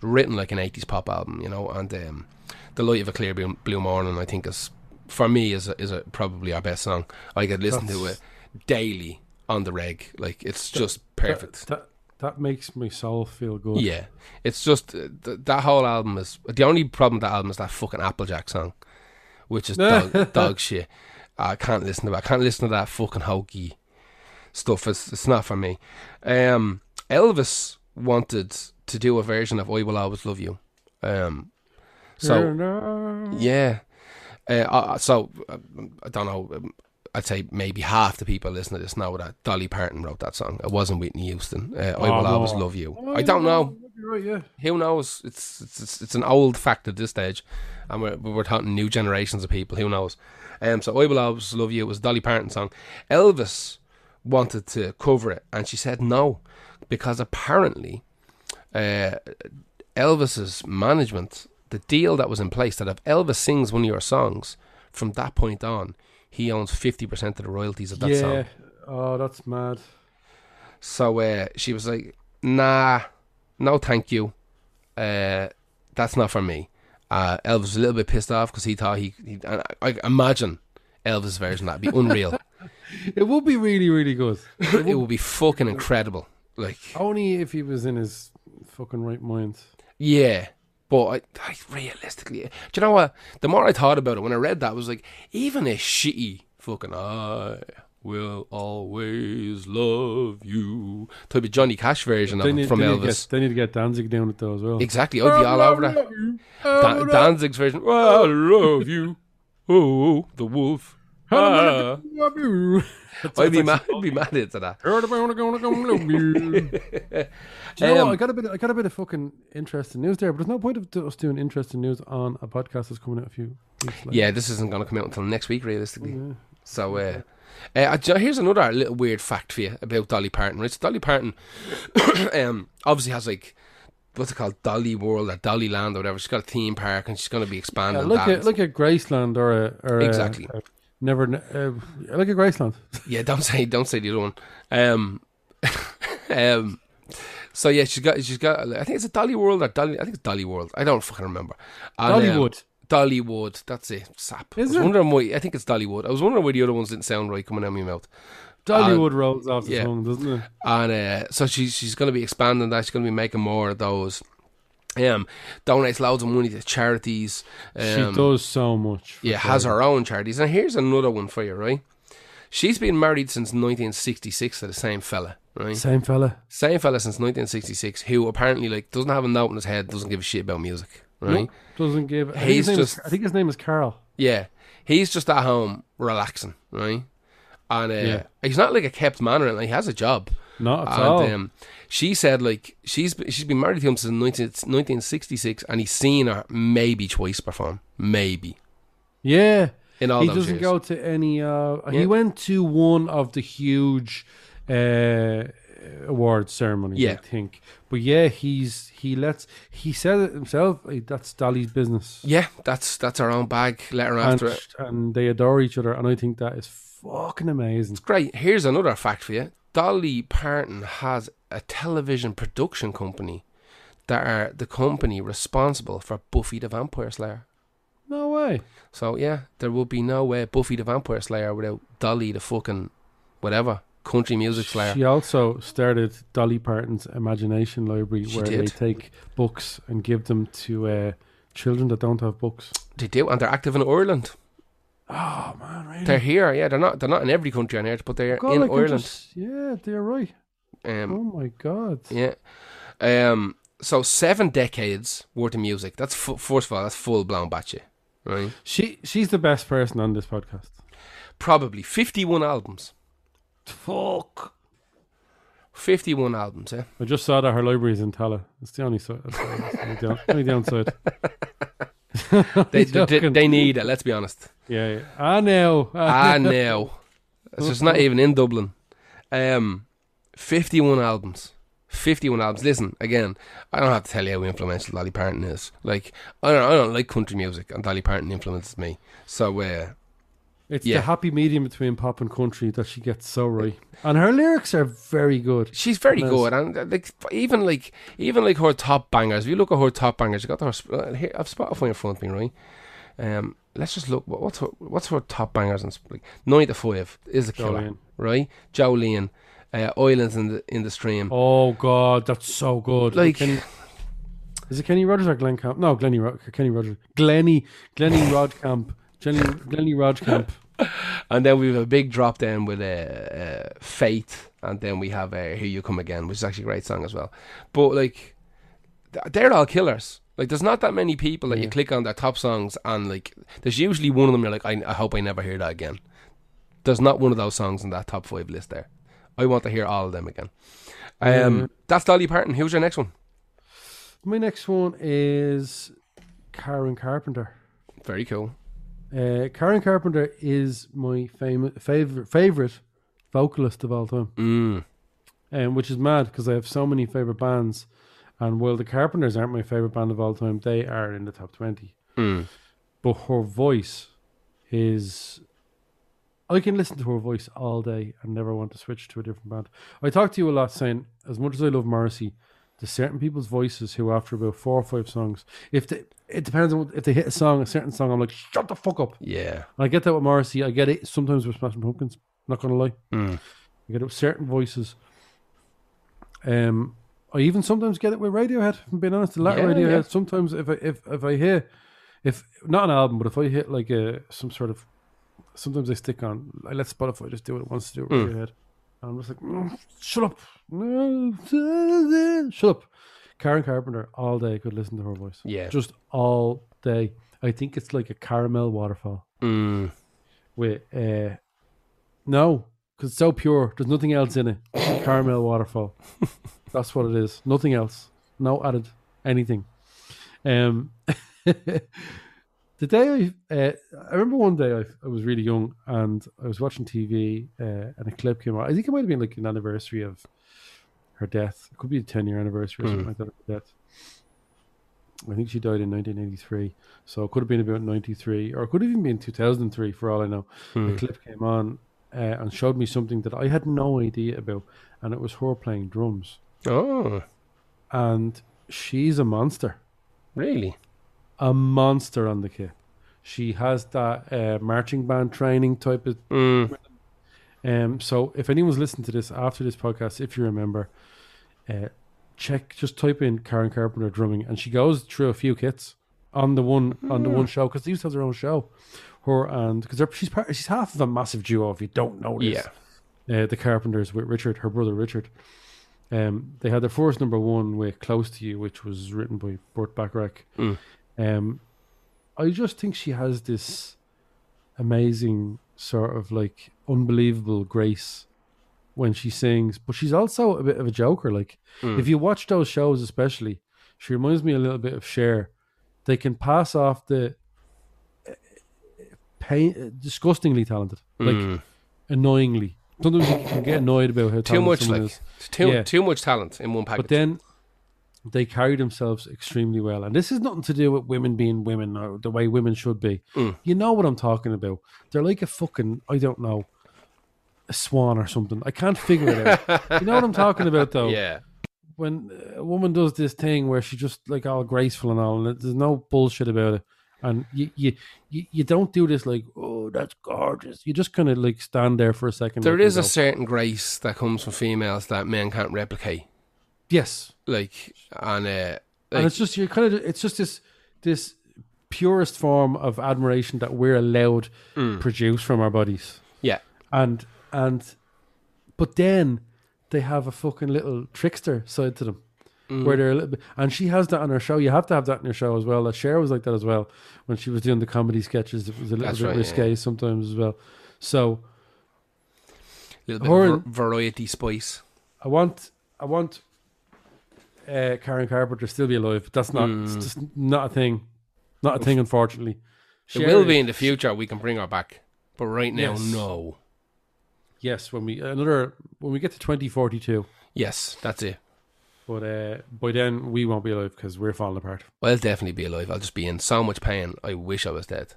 Written like an 80s pop album, And The Light of a Clear Blue Morning, I think, is, for me, is probably our best song. I could listen to it daily on the reg. Like, it's just perfect. That makes my soul feel good. Yeah. It's just, that whole album is... The only problem with that album is that fucking Applejack song, which is dog shit. I can't listen to that fucking hokey stuff. It's not for me. Elvis wanted to do a version of I Will Always Love You. So I don't know. I'd say maybe half the people listening to this know that Dolly Parton wrote that song. It wasn't Whitney Houston. I Will Always Love You. I don't know. Right, yeah. Who knows? It's an old fact at this stage, and we're talking new generations of people. Who knows? So I Will Always Love You was Dolly Parton's song. Elvis wanted to cover it, and she said no, because apparently Elvis's management, the deal that was in place, that if Elvis sings one of your songs, from that point on, he owns 50% of the royalties of that song. Yeah, oh, that's mad. So she was like, nah, no thank you. That's not for me. Elvis was a little bit pissed off because he thought he I imagine Elvis' version, that'd be unreal. It would be really, really good. It would be fucking incredible. Like, only if he was in his fucking right mind. Yeah. But I realistically, do you know what? The more I thought about it, when I read that, I was like, even a shitty fucking "I Will Always Love You" type of Johnny Cash version of it from Elvis. They need to get Danzig down with that as well. Exactly, I'd be all over that. Danzig's version, "I love you, oh, the wolf. Ah." I'd be mad into that. Do you know what? I got a bit of fucking interesting news there, but there's no point of us doing interesting news on a podcast that's coming out a few weeks later. Yeah, this isn't going to come out until next week, realistically. Oh, yeah. So, here's another little weird fact for you about Dolly Parton. Right? So Dolly Parton obviously has like, what's it called, Dolly World or Dolly Land or whatever. She's got a theme park and she's going to be expanding. Yeah, like a Graceland or exactly. Like a Graceland. Yeah, don't say the other one. So yeah, she's got. I think it's a Dolly World or Dolly. I think it's Dolly World. I don't fucking remember. And, Dollywood. That's it. Sap. Is it? I think it's Dollywood. I was wondering why the other ones didn't sound right coming out of my mouth. Dollywood rolls off the tongue, doesn't it? And so she's going to be expanding that. She's going to be making more of those. Donates loads of money to charities. She does so much. Yeah, charity. Has her own charities. And here's another one for you, right? She's been married since 1966 to the same fella, right? Same fella since 1966, who apparently like doesn't have a note in his head, doesn't give a shit about music, right? No, doesn't give. I think his name is Carl. Yeah, he's just at home relaxing, right? And he's not like a kept man or anything. He has a job. Not at all. She said like she's been married to him since 1966, and he's seen her maybe twice perform, maybe. Yeah, in all he those doesn't years. Go to any. He went to one of the huge award ceremonies, I think. But yeah, he said it himself. That's Dolly's business. Yeah, that's her own bag. Let her after it, and they adore each other, and I think that is fucking amazing. It's great. Here's another fact for you. Dolly Parton has a television production company that are the company responsible for Buffy the Vampire Slayer. No way. So, yeah, there would be no way Buffy the Vampire Slayer without Dolly the fucking whatever, country music slayer. She also started Dolly Parton's Imagination Library where they take books and give them to children that don't have books. They do, and they're active in Ireland. Oh man, really? They're here, yeah. They're not in every country on earth, but they're in Ireland. They're right. Oh my god. Yeah. So 7 decades worth of music. That's first of all, that's full blown batshit, right? She's the best person on this podcast. Probably 51 albums. Fuck. 51 albums. Yeah. I just saw that her library is in Tala. It's the only side. Only downside. they need it, let's be honest. Yeah. I know. So it's not even in Dublin. 51 albums. Listen, again, I don't have to tell you how influential Dolly Parton is. Like, I don't like country music, and Dolly Parton influences me. So it's the happy medium between pop and country that she gets so right. And her lyrics are very good. She's very good, and even like her top bangers. If you look at her top bangers, you got her. Here, I've Spotify in front of me, right? Let's just look. What's her top bangers? And like 9 to 5 is a killer, Jolene. Right? Jolene, Islands in the Stream. Oh God, that's so good. Like. Is it Kenny Rogers or Glenn Camp? No, Kenny Rogers. Glenny Rodcamp. Glenny Rodcamp. And then we have a big drop down with Faith, and then we have Here You Come Again, which is actually a great song as well. But like, they're all killers. Like, there's not that many people that you click on their top songs, and like, there's usually one of them you're like, I hope I never hear that again. There's not one of those songs in that top five list there. I want to hear all of them again. That's Dolly Parton. Who's your next one? My next one is Karen Carpenter. Very cool. Karen Carpenter is my favorite vocalist of all time. Which is mad because I have so many favorite bands, and while the Carpenters aren't my favorite band of all time, they are in the top 20. But her voice is... I can listen to her voice all day and never want to switch to a different band. I talk to you a lot saying, as much as I love Morrissey, there's certain people's voices who, after about 4 or 5 songs, it depends on if they hit a certain song, I'm like, shut the fuck up. Yeah. And I get that with Morrissey. I get it sometimes with Smashing Pumpkins. Not going to lie. I get it with certain voices. I even sometimes get it with Radiohead, if I'm being honest. Radiohead, yeah. Sometimes if I hear, not an album, but if I hit like some sort of... Sometimes I stick on, I let Spotify just do what it wants to do with your head. And I'm just like, shut up. Shut up. Karen Carpenter, all day I could listen to her voice. Yeah. Just all day. I think it's like a caramel waterfall. No, because it's so pure. There's nothing else in it. Caramel waterfall. That's what it is. Nothing else. No added anything. The day I remember one day I was really young and I was watching TV and a clip came out. I think it might have been like an anniversary of her death. It could be a 10-year anniversary or something like that of her death. I think she died in 1983. So it could have been about 93 or it could have even been 2003 for all I know. The clip came on and showed me something that I had no idea about, and it was her playing drums. Oh. And she's a monster. Really? A monster on the kit. She has that marching band training type of. So if anyone's listening to this after this podcast, if you remember, just type in Karen Carpenter drumming, and she goes through a few kits on the one show, because they used to have their own show. Her and because she's half of a massive duo. If you don't know this, yeah, the Carpenters with Richard, her brother Richard. They had their first #1 with "Close to You," which was written by Burt Bacharach. I just think she has this amazing sort of like unbelievable grace when she sings, but she's also a bit of a joker. Like if you watch those shows, especially, she reminds me a little bit of Cher. They can pass off the disgustingly talented, like annoyingly. Sometimes you can get annoyed about how too much someone is. Too much talent in one package. But then they carry themselves extremely well. And this is nothing to do with women being women or the way women should be. You know what I'm talking about. They're like a fucking, I don't know, a swan or something. I can't figure it out. You know what I'm talking about, though? Yeah. When a woman does this thing where she's just like all graceful and all, and there's no bullshit about it. And you don't do this like, oh, that's gorgeous. You just kind of like stand there for a second. There is a certain grace that comes from females that men can't replicate. Yes, and it's just this purest form of admiration that we're allowed produce from our bodies. Yeah, but then they have a fucking little trickster side to them, where they're a little bit, and she has that on her show. You have to have that in your show as well. Like Cher was like that as well when she was doing the comedy sketches. It was a little bit risque sometimes as well. So a little bit of variety spice. I want Karen Carpenter still be alive, but that's not it's just not a thing. Not a thing, unfortunately. It will be in the future. We can bring her back, but right now, no. Yes, when we get to 2042. Yes, that's it. But by then we won't be alive because we're falling apart. I'll definitely be alive. I'll just be in so much pain. I wish I was dead.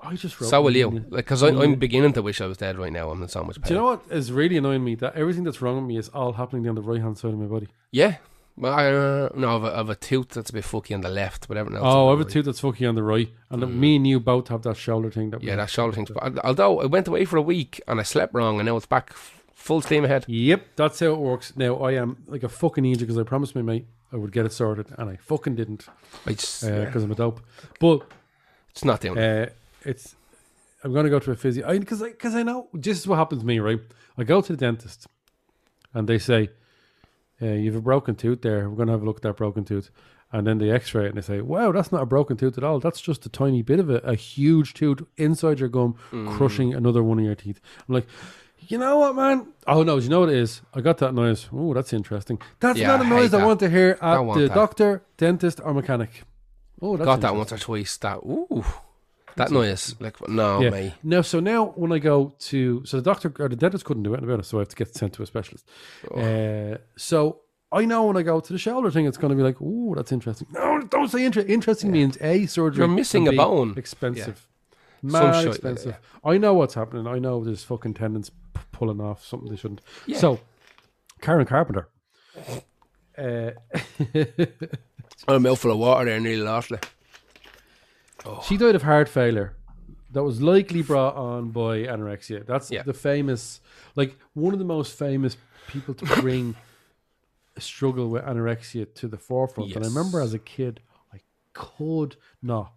I just wrote. So will you? Because I'm beginning to wish I was dead right now. I'm in so much pain. Do you know what is really annoying me? That everything that's wrong with me is all happening down the right hand side of my body. Yeah, well, I have a tooth that's a bit fucky on the left, but everything else. Oh, I have a tooth that's fucky on the right, and me and you both have that shoulder thing. That shoulder thing. Although I went away for a week and I slept wrong, and now it's back full steam ahead. Yep, that's how it works. Now I am like a fucking idiot because I promised my mate I would get it sorted, and I fucking didn't. Because I'm a dope. But it's not the only. I'm going to go to a physio because I know this is what happens to me, right? I go to the dentist and they say, you have a broken tooth there. We're going to have a look at that broken tooth. and then they x-ray it and they say, wow, that's not a broken tooth at all. That's just a tiny bit of a huge tooth inside your gum, crushing another one of your teeth. I'm like, you know what, man? Oh, no, you know what it is? I got that noise. Oh, that's interesting. That's not a noise I want to hear at the doctor, dentist, or mechanic. Oh, that's got that once or twice. That, ooh, that noise. Like, no, mate. No, so now when I go to, so the doctor or the dentist couldn't do anything about it, so I have to get sent to a specialist. Oh. So I know when I go to the shoulder thing, it's going to be like, ooh, that's interesting. No, don't say interesting. Interesting means A, surgery. You're missing a bone. Expensive. Yeah. Mad expensive. I know what's happening. I know there's fucking tendons pulling off something they shouldn't. Yeah. So, Karen Carpenter. A mouthful of water there, nearly lost it. Oh. She died of heart failure. That was likely brought on by anorexia. That's the famous, like one of the most famous people to bring a struggle with anorexia to the forefront. Yes. And I remember as a kid, I could not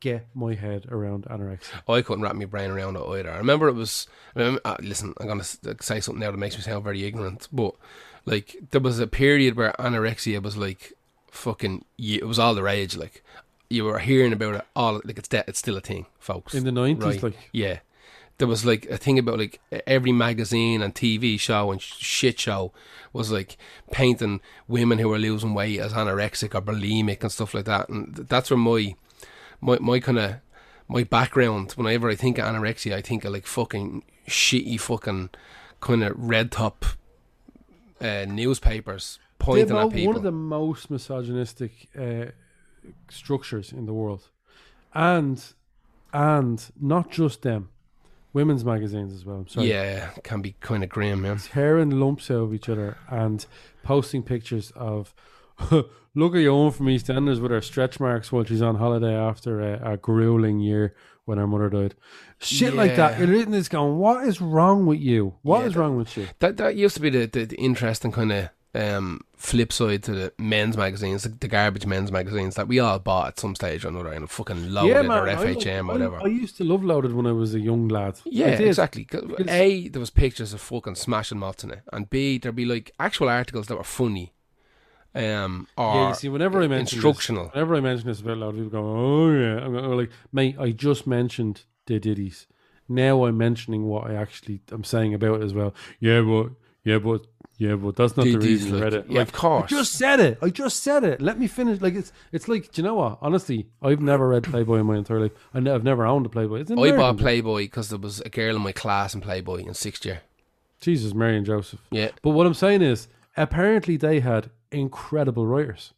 get my head around anorexia. I couldn't wrap my brain around it either. I remember it was, listen, I'm going to say something now that makes me sound very ignorant, but like there was a period where anorexia was like fucking, it was all the rage. Like you were hearing about it all, like it's still a thing, folks. In the 90s, right? Yeah. There was like a thing about like every magazine and TV show and shit show was like painting women who were losing weight as anorexic or bulimic and stuff like that. And that's where my kind of my background, whenever I think of anorexia, I think of like fucking shitty fucking kind of red top newspapers pointing at people. One of the most misogynistic structures in the world, and not just them, women's magazines as well. I'm sorry. Yeah, can be kind of grim, man. Tearing lumps out of each other and posting pictures of. Look at your own from EastEnders with her stretch marks while she's on holiday after a grueling year when her mother died. Shit like that. You're reading this going, what is wrong with you? What is wrong with you? That used to be the interesting kind of flip side to the men's magazines, the garbage men's magazines that we all bought at some stage or another, and fucking Loaded or FHM or whatever. I used to love Loaded when I was a young lad. Yeah, exactly. A, there was pictures of fucking smashing moths in it, and B, there'd be like actual articles that were funny. You see, whenever I mention instructional, whenever I mention this about Loud, people go, "Oh yeah," I'm like, "Mate, I just mentioned the ditties. Now I'm mentioning what I actually am saying about it as well." Yeah, but that's not the reason I read it. Yeah, of course, I just said it. Let me finish. Like it's like, do you know what? Honestly, I've never read Playboy in my entire life. I've never owned a Playboy. I bought Playboy because there was a girl in my class in Playboy in sixth year. Jesus, Mary and Joseph. Yeah, but what I'm saying is, apparently they had incredible writers.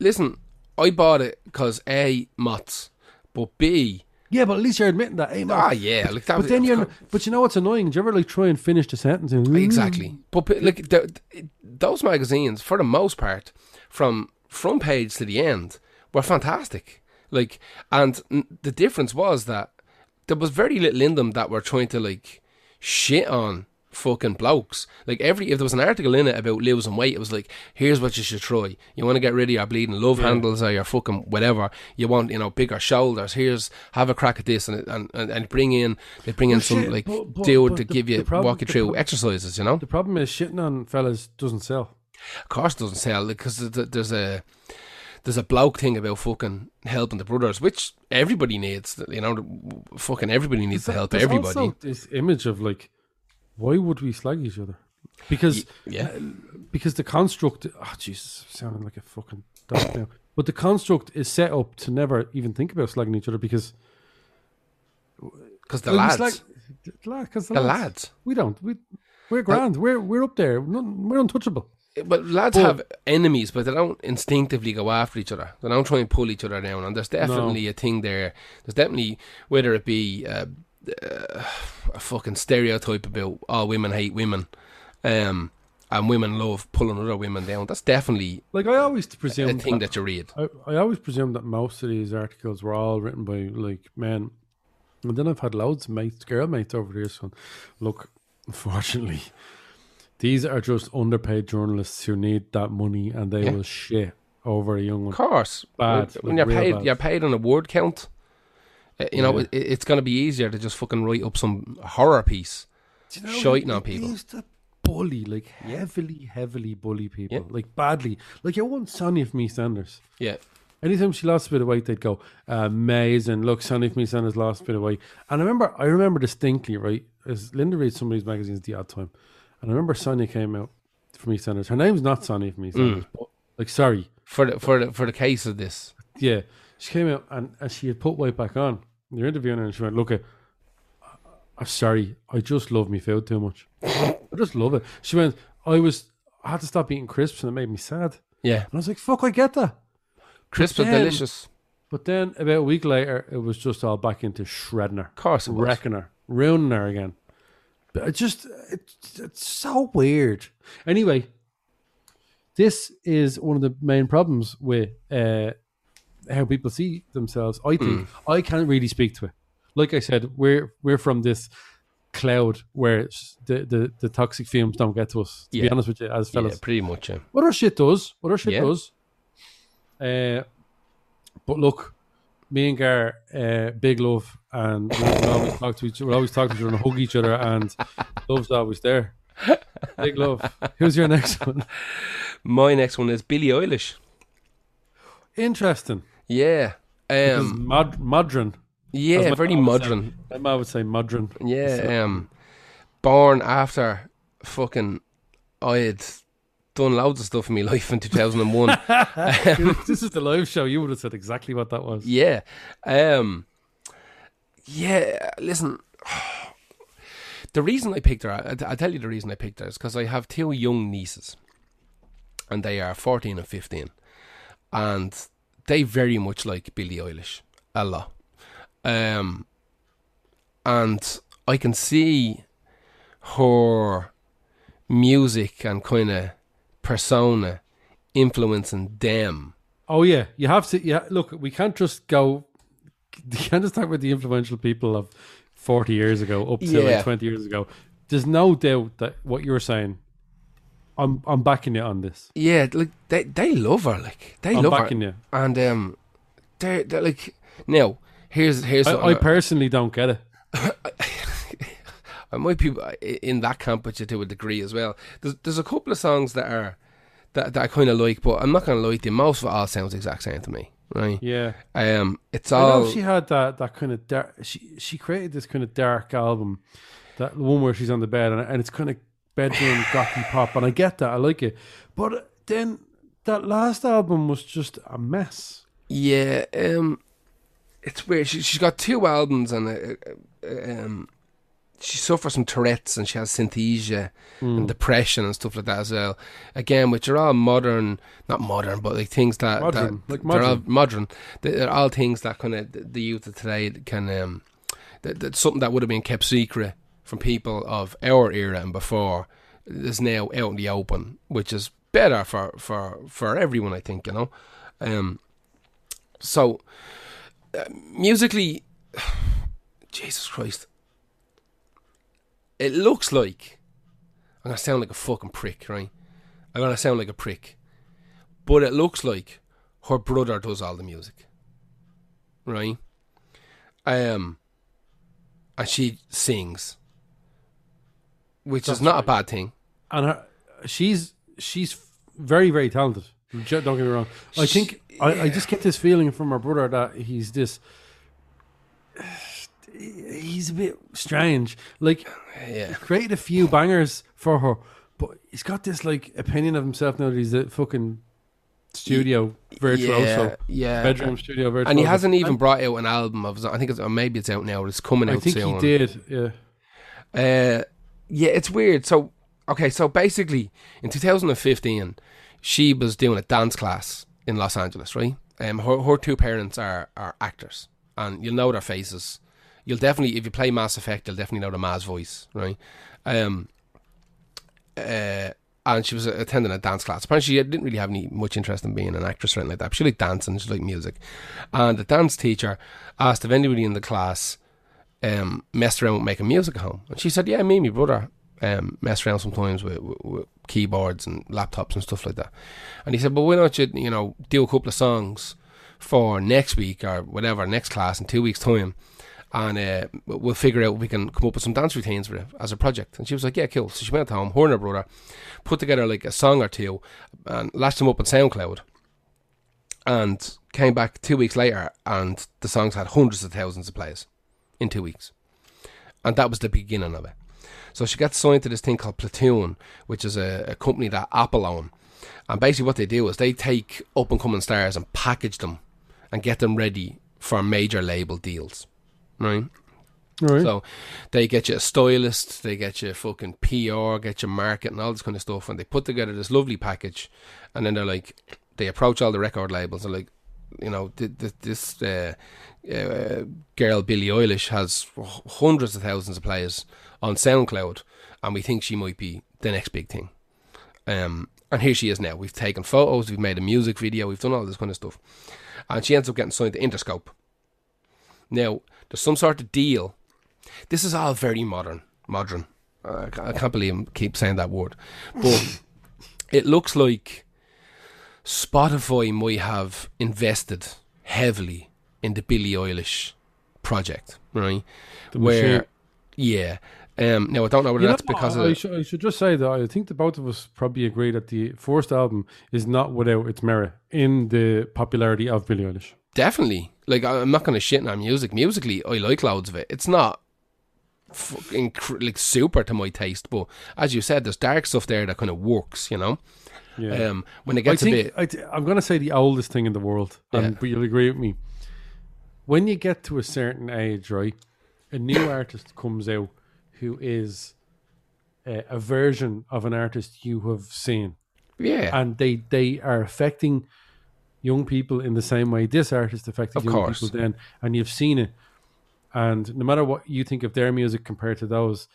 Listen, I bought it because A, moths, but B, yeah, but at least you're admitting that. Like that. But then you know what's annoying? Do you ever like try and finish the sentence? Exactly. But like those magazines, for the most part, from front page to the end, were fantastic. Like, and the difference was that there was very little in them that were trying to like shit on fucking blokes. Like if there was an article in it about losing weight, it was like, here's what you should try. You want to get rid of your bleeding love handles or your fucking whatever. You want, bigger shoulders. Here's, have a crack at this, and bring in some like dude to give you walk you through exercises. You know, the problem is shitting on fellas doesn't sell. Of course, it doesn't sell, because there's a bloke thing about fucking helping the brothers, which everybody needs. You know, fucking everybody needs to help everybody. There's also this image of like, why would we slag each other? Because the construct. Oh Jesus, I'm sounding like a fucking dog now. But the construct is set up to never even think about slagging each other because the lads. We're grand. We're up there. We're untouchable. But lads have enemies, but they don't instinctively go after each other. They don't try and pull each other down. And there's definitely a thing there. There's definitely, whether it be. A fucking stereotype about all women hate women, and women love pulling other women down. That's definitely like I always presume a thing that you read. I always presume that most of these articles were all written by like men, and then I've had loads of girl mates over the years. So look, unfortunately, these are just underpaid journalists who need that money, and they will shit over a young one. Of course, bad, when like you're paid on a word count. You know, it's going to be easier to just fucking write up some horror piece, shiting on people. It used to bully, like heavily bully people, like badly. Like I want Sonny from EastEnders. Yeah. Anytime she lost a bit of weight, they'd go, amazing. Look, Sonny from EastEnders lost a bit of weight. And I remember distinctly, right, as Linda reads somebody's magazines at the odd time. And I remember Sonia came out from EastEnders. Her name's not Sonia from EastEnders, but like, sorry. For the case of this. Yeah. She came out and she had put weight back on. You're interviewing her and she went, look, I'm sorry, I just love me food too much. I just love it. She went, I had to stop eating crisps and it made me sad. Yeah. And I was like, fuck, I get that. Crisps are delicious. But then about a week later, it was just all back into shredding her. Of course it was. Wrecking her. Ruining her again. But it's so weird. Anyway, this is one of the main problems with how people see themselves, I think. I can't really speak to it. Like I said, we're from this cloud where the toxic fumes don't get to us, to be honest with you, as fellas. Yeah, pretty much, yeah. What our shit does. But look, me and Gar, big love, and we'll always talk to each other and hug each other, and love's always there. Big love. Who's your next one? My next one is Billie Eilish. Interesting. Yeah. Modern. Yeah, very modern. I would say modern. Yeah. So. Born after fucking I had done loads of stuff in my life in 2001. This is the live show. You would have said exactly what that was. Yeah. Yeah, listen. The reason I picked her, I'll tell you the reason I picked her, is because I have two young nieces and they are 14 and 15 and they very much like Billie Eilish a lot. And I can see her music and kind of persona influencing them. Oh yeah, you have to. Yeah, look, we can't just go. You can't just talk about the influential people of 40 years ago up to like 20 years ago. There's no doubt that what you're saying. I'm backing you on this. Yeah, like they love her. Like they love her. I'm backing you. And they're like now. Here's I personally don't get it. I might be in that camp with you to a degree as well. There's a couple of songs that I kind of like, but I'm not going to lie to you. Most of it all sounds the exact same to me, right? Yeah. It's all. I know she had that kind of dark. She created this kind of dark album, that one where she's on the bed and it's kind of bedroom gothy pop, and I get that, I like it. But then that last album was just a mess. Yeah. It's weird. She's got two albums, and she suffers from Tourette's, and she has synesthesia and depression and stuff like that as well. Again, which are all modern, not modern, but like things that modern. They're all modern. They're all things that kind of the youth of today can. That's something that would have been kept secret from people of our era and before is now out in the open, which is better for everyone, I think. You know, so. Musically, Jesus Christ, it looks like I'm going to sound like a fucking prick, right? I'm going to sound like a prick, but it looks like her brother does all the music, right? And she sings, which is not a bad thing. And she's very, very talented. Don't get me wrong. I think I just get this feeling from her brother that he's a bit strange. Like, he created a few bangers for her, but he's got this like opinion of himself now that he's a fucking virtuoso. Yeah. Bedroom studio virtuoso. And he hasn't even brought out an album of his own. I think it's, or maybe it's out now. It's coming out soon. I think he did. Yeah. Yeah, it's weird. So, okay. So basically in 2015, she was doing a dance class in Los Angeles, right? Her two parents are actors, and you'll know their faces. You'll definitely, if you play Mass Effect, you'll definitely know the Maz voice, right? And she was attending a dance class. Apparently, she didn't really have any much interest in being an actress or anything like that. But she liked dancing, she liked music, and the dance teacher asked if anybody in the class messed around with making music at home, and she said, "Yeah, me and my brother." Mess around sometimes with keyboards and laptops and stuff like that. And he said, well, why don't you do a couple of songs for next week or whatever, next class in 2 weeks' time, and we'll figure out if we can come up with some dance routines for it as a project. And she was like, yeah, cool. So she went home, her and her brother, put together like a song or two and lashed them up on SoundCloud, and came back 2 weeks later and the songs had hundreds of thousands of plays in 2 weeks. And that was the beginning of it. So she got signed to this thing called Platoon, which is a company that Apple own. And basically what they do is they take up-and-coming stars and package them and get them ready for major label deals, right? Right. So they get you a stylist, they get you fucking PR, get you marketing, all this kind of stuff, and they put together this lovely package, and then they're like, they approach all the record labels and like, you know, this girl Billie Eilish has hundreds of thousands of players on SoundCloud, and we think she might be the next big thing. And here she is now. We've taken photos, we've made a music video, we've done all this kind of stuff. And she ends up getting signed to Interscope. Now, there's some sort of deal. This is all very modern. I can't believe I keep saying that word. But it looks like Spotify might have invested heavily in the Billie Eilish project, right? Now, I don't know whether that's because of... I should just say that I think the both of us probably agree that the first album is not without its merit in the popularity of Billie Eilish. Definitely. Like, I'm not going to shit on our music. Musically, I like loads of it. It's not fucking super to my taste, but as you said, there's dark stuff there that kind of works, you know? Yeah. When it gets I'm going to say the oldest thing in the world, but you'll agree with me. When you get to a certain age, right, a new artist comes out who is a version of an artist you have seen. Yeah. And they are affecting young people in the same way this artist affected young people then. And you've seen it. And no matter what you think of their music compared to those,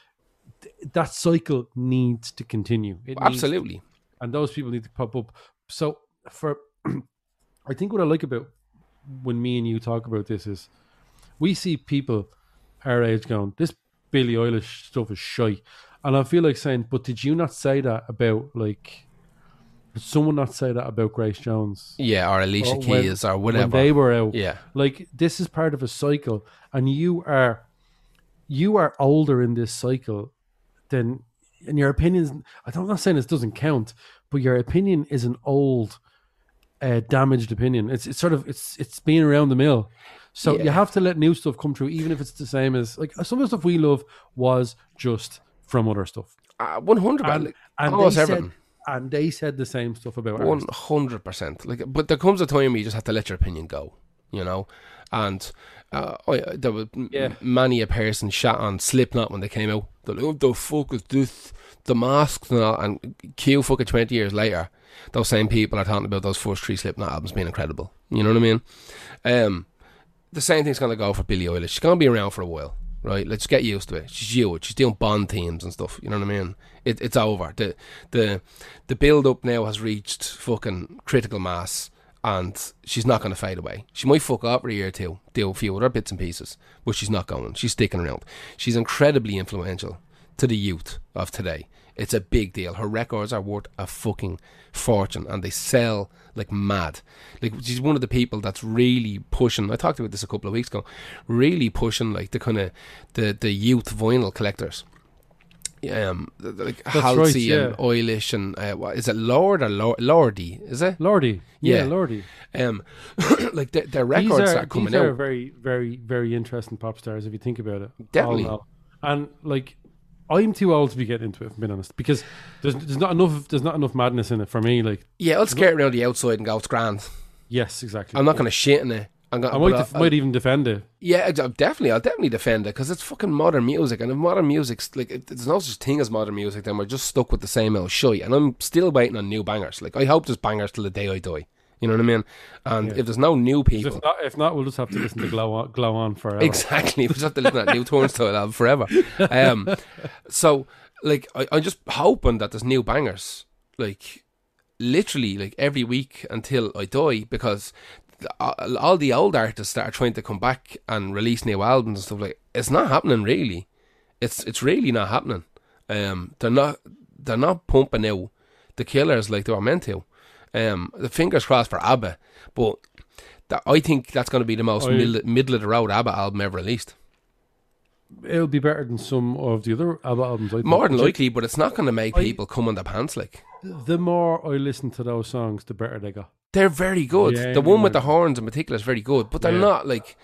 that cycle needs to continue. Absolutely. And those people need to pop up. So I think what I like about when me and you talk about this is we see people our age going, this Billie Eilish stuff is shy. And I feel like saying, but did you not say that about, like, did someone not say that about Grace Jones? Yeah, or Alicia Keys or whatever. When they were out. Yeah. Like, this is part of a cycle, and you are older in this cycle than, and your opinions, I'm not saying this doesn't count, but your opinion is an old, damaged opinion. It's sort of, it's been around the mill. So you have to let new stuff come through, even if it's the same as, like, some of the stuff we love was just from other stuff. 100%. And they said the same stuff about 100%. Like, but there comes a time where you just have to let your opinion go, you know? And there was many a person shot on Slipknot when they came out. They're like, what the fuck is this? The masks and all. And Q fucking 20 years later, those same people are talking about those first three Slipknot albums being incredible. You know what I mean? The same thing's going to go for Billie Eilish. She's going to be around for a while, right? Let's get used to it. She's huge. She's doing Bond themes and stuff. You know what I mean? It's over. The build-up now has reached fucking critical mass, and she's not going to fade away. She might fuck up for a year or two, do a few other bits and pieces, but she's not going. She's sticking around. She's incredibly influential to the youth of today. It's a big deal. Her records are worth a fucking fortune, and they sell like mad. Like, she's one of the people that's really pushing, I talked about this a couple of weeks ago, really pushing like the kind of the youth vinyl collectors. Like Halsey and Eilish and is it Lorde or Lordy? Is it Lordy? Yeah, Lordy. Like their records are coming out. These are very, very, very interesting pop stars if you think about it. Definitely. And like, I'm too old to be getting into it, if I'm being honest, because there's not enough madness in it for me. Like, yeah, I'll skate around the outside and go, it's grand. Yes, exactly. I'm not going to shit in it. I might even defend it. Yeah, definitely. I'll definitely defend it, because it's fucking modern music, and if modern music's like, there's no such thing as modern music, then we're just stuck with the same old shite. And I'm still waiting on new bangers. Like, I hope there's bangers till the day I die. You know what I mean? And if there's no new people... If not, we'll just have to listen to Glow On forever. Exactly. We'll just have to listen to that new Turnstile album forever. So, like, I'm just hoping that there's new bangers, like, literally, like, every week until I die, because all the old artists that are trying to come back and release new albums and stuff, like, it's not happening, really. It's really not happening. They're not pumping out the killers like they were meant to. The fingers crossed for ABBA, but I think that's going to be the most middle of the road ABBA album ever released. it'll be better than some of the other ABBA albums. More than likely, but it's not going to make people come on their pants. Like, the more I listen to those songs, the better they go. They're very good. Yeah, the one with the horns in particular is very good, but they're not like...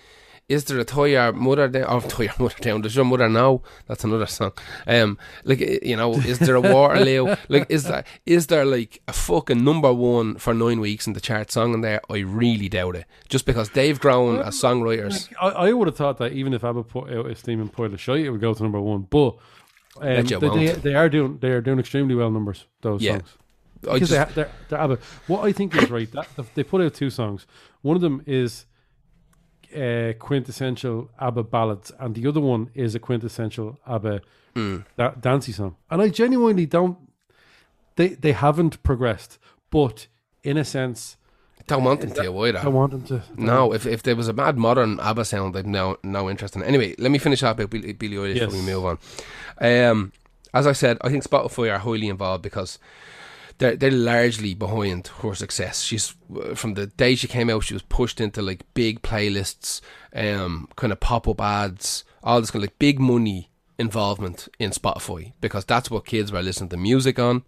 Is there a Toy Our Mother Down? Oh, Toy Our Mother Down. Does your mother know? That's another song. Like, you know, is there a Waterloo? Like, is there like a fucking number one for 9 weeks in the chart song in there? I really doubt it. Just because they've grown as songwriters. Like, I would have thought that even if ABBA put out its theme in Pile of Shite, it would go to number one. But they are doing extremely well in numbers, those songs. Because they're ABBA. What I think is right, that they put out two songs. One of them is quintessential ABBA ballads, and the other one is a quintessential ABBA dancey song. And I genuinely don't. They haven't progressed, but in a sense, don't want them to either. Don't want them to. No, if there was a mad modern ABBA sound, I've no interest in it. Anyway, let me finish up with Billie Eilish before we move on. As I said, I think Spotify are highly involved because They're largely behind her success. She's, from the day she came out, she was pushed into like big playlists, kind of pop-up ads, all this kind of like big money involvement in Spotify, because that's what kids were listening to music on.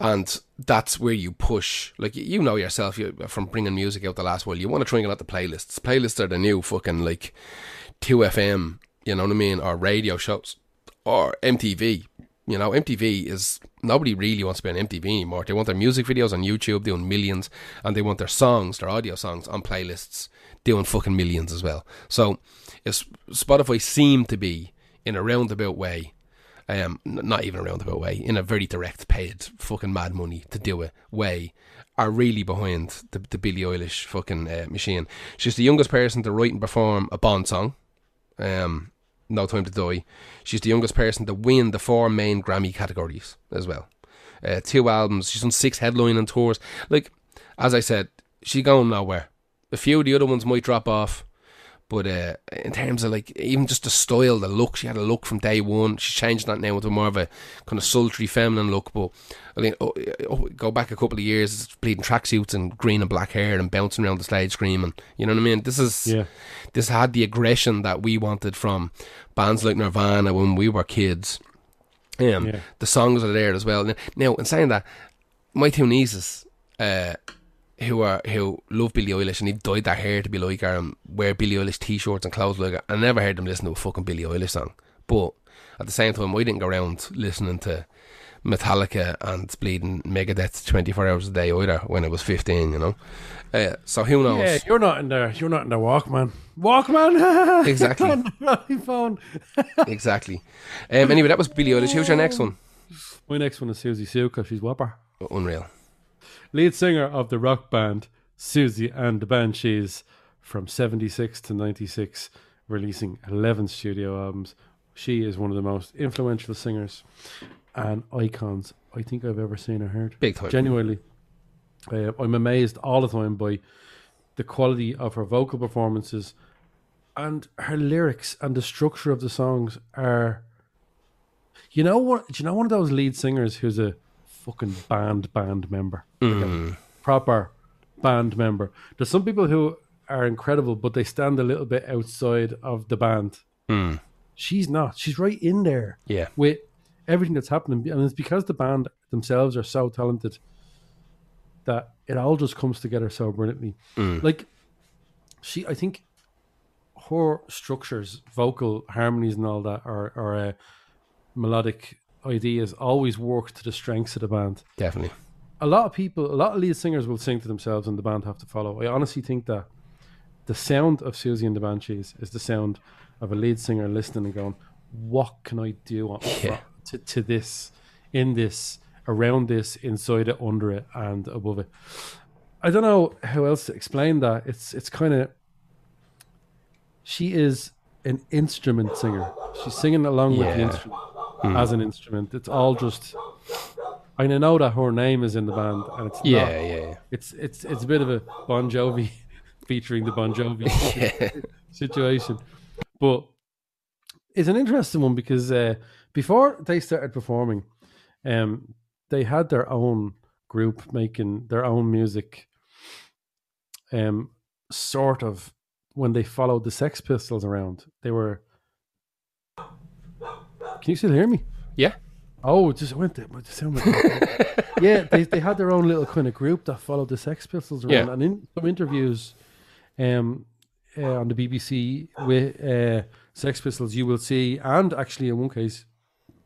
And that's where you push, like, you know yourself, from bringing music out the last while, you want to try and get out the playlists. Playlists are the new fucking like 2FM, you know what I mean, or radio shows, or MTV. You know, MTV is... Nobody really wants to be on MTV anymore. They want their music videos on YouTube doing millions, and they want their songs, their audio songs, on playlists doing fucking millions as well. So if Spotify seemed to be, in a roundabout way, not even a roundabout way, in a very direct paid fucking mad money to do it way, are really behind the Billie Eilish fucking machine. She's the youngest person to write and perform a Bond song. No Time to Die. She's the youngest person to win the 4 main Grammy categories as well. 2 albums. She's done 6 headlining tours. Like, as I said, she's going nowhere. A few of the other ones might drop off, but in terms of like even just the style, the look, she had a look from day one. She's changed that now into more of a kind of sultry feminine look. But I mean, go back a couple of years, bleeding tracksuits and green and black hair and bouncing around the stage screaming. You know what I mean? This had the aggression that we wanted from bands like Nirvana when we were kids. The songs are there as well. Now, in saying that, my 2 nieces, who love Billie Eilish and they've dyed their hair to be like her and wear Billie Eilish t-shirts and clothes like her, I never heard them listen to a fucking Billie Eilish song. But at the same time, I didn't go around listening to Metallica and bleeding Megadeth 24 hours a day either when I was 15, you know. So who knows? Yeah, you're not in the Walkman. Exactly. iPhone. Exactly. Anyway, that was Billie Eilish. Who's your next one? My next one is Siouxsie Sue, because she's whopper. Unreal. Lead singer of the rock band Siouxsie and the Banshees, from 76 to 96, releasing 11 studio albums. She is one of the most influential singers and icons I think I've ever seen or heard. Big time. Genuinely. I'm amazed all the time by the quality of her vocal performances, and her lyrics and the structure of the songs are... one of those lead singers who's a fucking band member, like a proper band member. There's some people who are incredible, but they stand a little bit outside of the band. She's not. She's right in there with everything that's happening, and it's because the band themselves are so talented that it all just comes together so brilliantly. Like, I think her structures, vocal harmonies and all that, are melodic ideas, always work to the strengths of the band. Definitely. A lot of lead singers will sing to themselves and the band have to follow. I honestly think that the sound of Siouxsie and the Banshees is the sound of a lead singer listening and going, what can I do to this, in this, around this, inside it, under it, and above it? I don't know how else to explain that. It's kind of... She is an instrument singer. She's singing along with the instrument. As an instrument, it's all just... I know that her name is in the band, and it's it's a bit of a Bon Jovi featuring the Bon Jovi situation, but it's an interesting one because before they started performing, they had their own group making their own music, sort of when they followed the Sex Pistols around. They were... Can you still hear me? Yeah. Oh, it just went there. Yeah, they had their own little kind of group that followed the Sex Pistols around. Yeah. And in some interviews on the BBC with Sex Pistols, you will see, and actually in one case,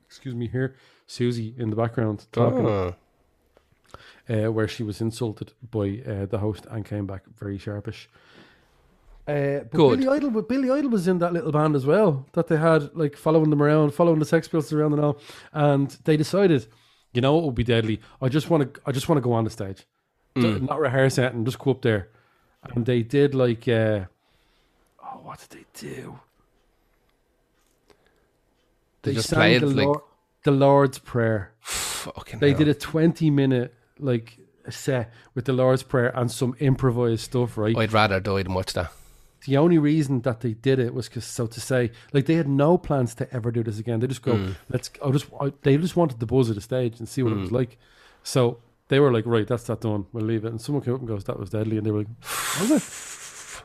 excuse me here, Siouxsie in the background talking. Oh. Where she was insulted by the host and came back very sharpish. But good. Billy Idol was in that little band as well that they had, like, following them around, following the Sex Pistols around and all. And they decided, you know, it would be deadly. I just want to go on the stage, not rehearse it, and just go up there. And they did like, oh, what did they do? They just sang the Lord's Prayer. Fucking hell. They did a 20-minute like set with the Lord's Prayer and some improvised stuff. Right? I'd rather die than watch that. The only reason that they did it was because, so to say, like, they had no plans to ever do this again. They just go, they just wanted the buzz of the stage and see what it was like. So they were like, right, that's that done. We'll leave it. And someone came up and goes, that was deadly. And they were like, was it?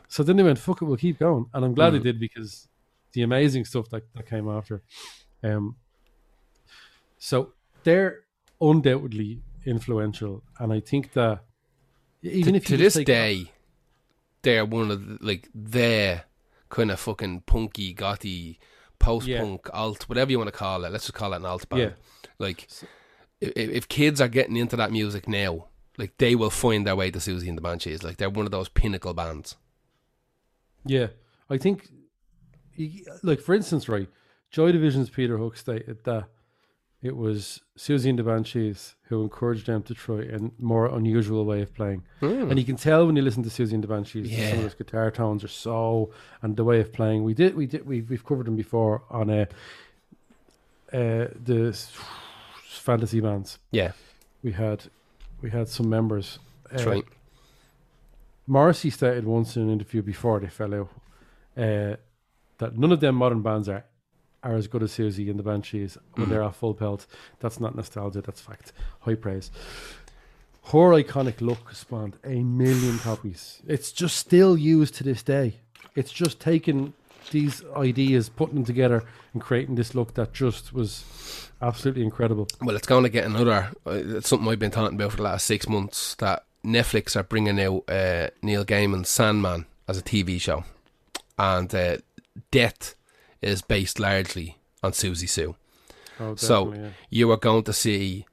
So then they went, fuck it, we'll keep going. And I'm glad they did, because the amazing stuff that came after. So they're undoubtedly influential. And I think that even if you to this day... They're one of the, like, their kind of fucking punky, gothy, post-punk, alt, whatever you want to call it. Let's just call it an alt band. Yeah. Like, if kids are getting into that music now, like, they will find their way to Siouxsie and the Banshees. Like, they're one of those pinnacle bands. Yeah. I think, like, for instance, right, Joy Division's Peter Hook stated that it was Siouxsie and the Banshees who encouraged them to try a more unusual way of playing. And you can tell when you listen to Siouxsie and the Banshees, some of those guitar tones are so, and the way of playing. We've covered them before on the fantasy bands. Yeah. We had some members. That's right. Morrissey stated once in an interview before they fell out that none of them modern bands are as good as Siouxsie and the Banshees when they're at full pelt. That's not nostalgia, that's fact. High praise. Her iconic look spawned a million copies. It's just still used to this day. It's just taking these ideas, putting them together and creating this look that just was absolutely incredible. Well, it's going to get another, it's something I've been talking about for the last 6 months, that Netflix are bringing out Neil Gaiman's Sandman as a TV show. And Death is based largely on Siouxsie Sioux. Oh, so you are going to see,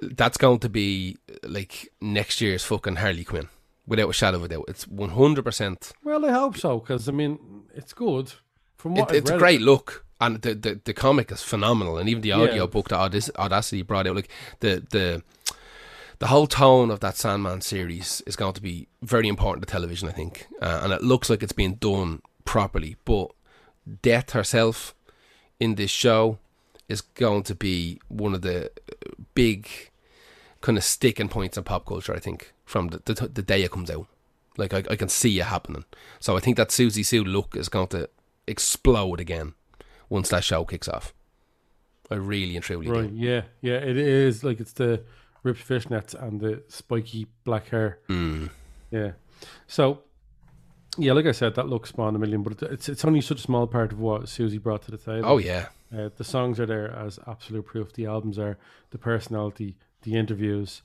that's going to be like next year's fucking Harley Quinn, without a shadow of a doubt. It's 100%. Well, I hope so, because I mean, it's good. From what it's read, a great look, and the comic is phenomenal, and even the audio book that Audacity brought out, like the whole tone of that Sandman series is going to be very important to television, I think, and it looks like it's being done properly, but. Death herself in this show is going to be one of the big kind of sticking points in pop culture, I think, from the day it comes out. Like, I can see it happening. So I think that Siouxsie Sioux look is going to explode again once that show kicks off. I really and truly do. Yeah, it is. Like, it's the ripped fishnets and the spiky black hair. Yeah. So... Yeah, like I said, that look spawned a million, but it's only such a small part of what Siouxsie brought to the table. Oh, yeah. The songs are there as absolute proof. The albums are, the personality, the interviews.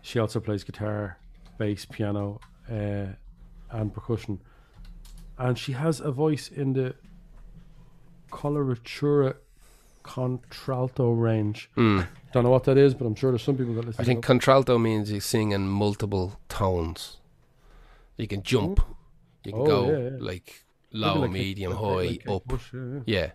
She also plays guitar, bass, piano, and percussion. And she has a voice in the coloratura contralto range. Don't know what that is, but I'm sure there's some people that listen to it. I think contralto means you sing in multiple tones. You can jump. You can go like low, like medium, high, like up. Bush, yeah,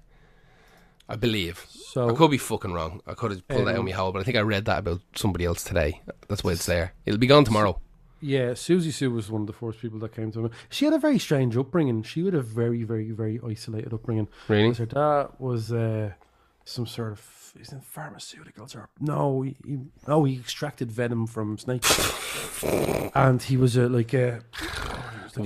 I believe. So I could be fucking wrong. I could have pulled that out of my hole, but I think I read that about somebody else today. That's why it's there. It'll be gone tomorrow. Yeah, Siouxsie Sioux was one of the first people that came to me. She had a very strange upbringing. She had a very, very, very isolated upbringing. Really? Because her dad was some sort of, he's in pharmaceuticals or he extracted venom from snakes, and he was he's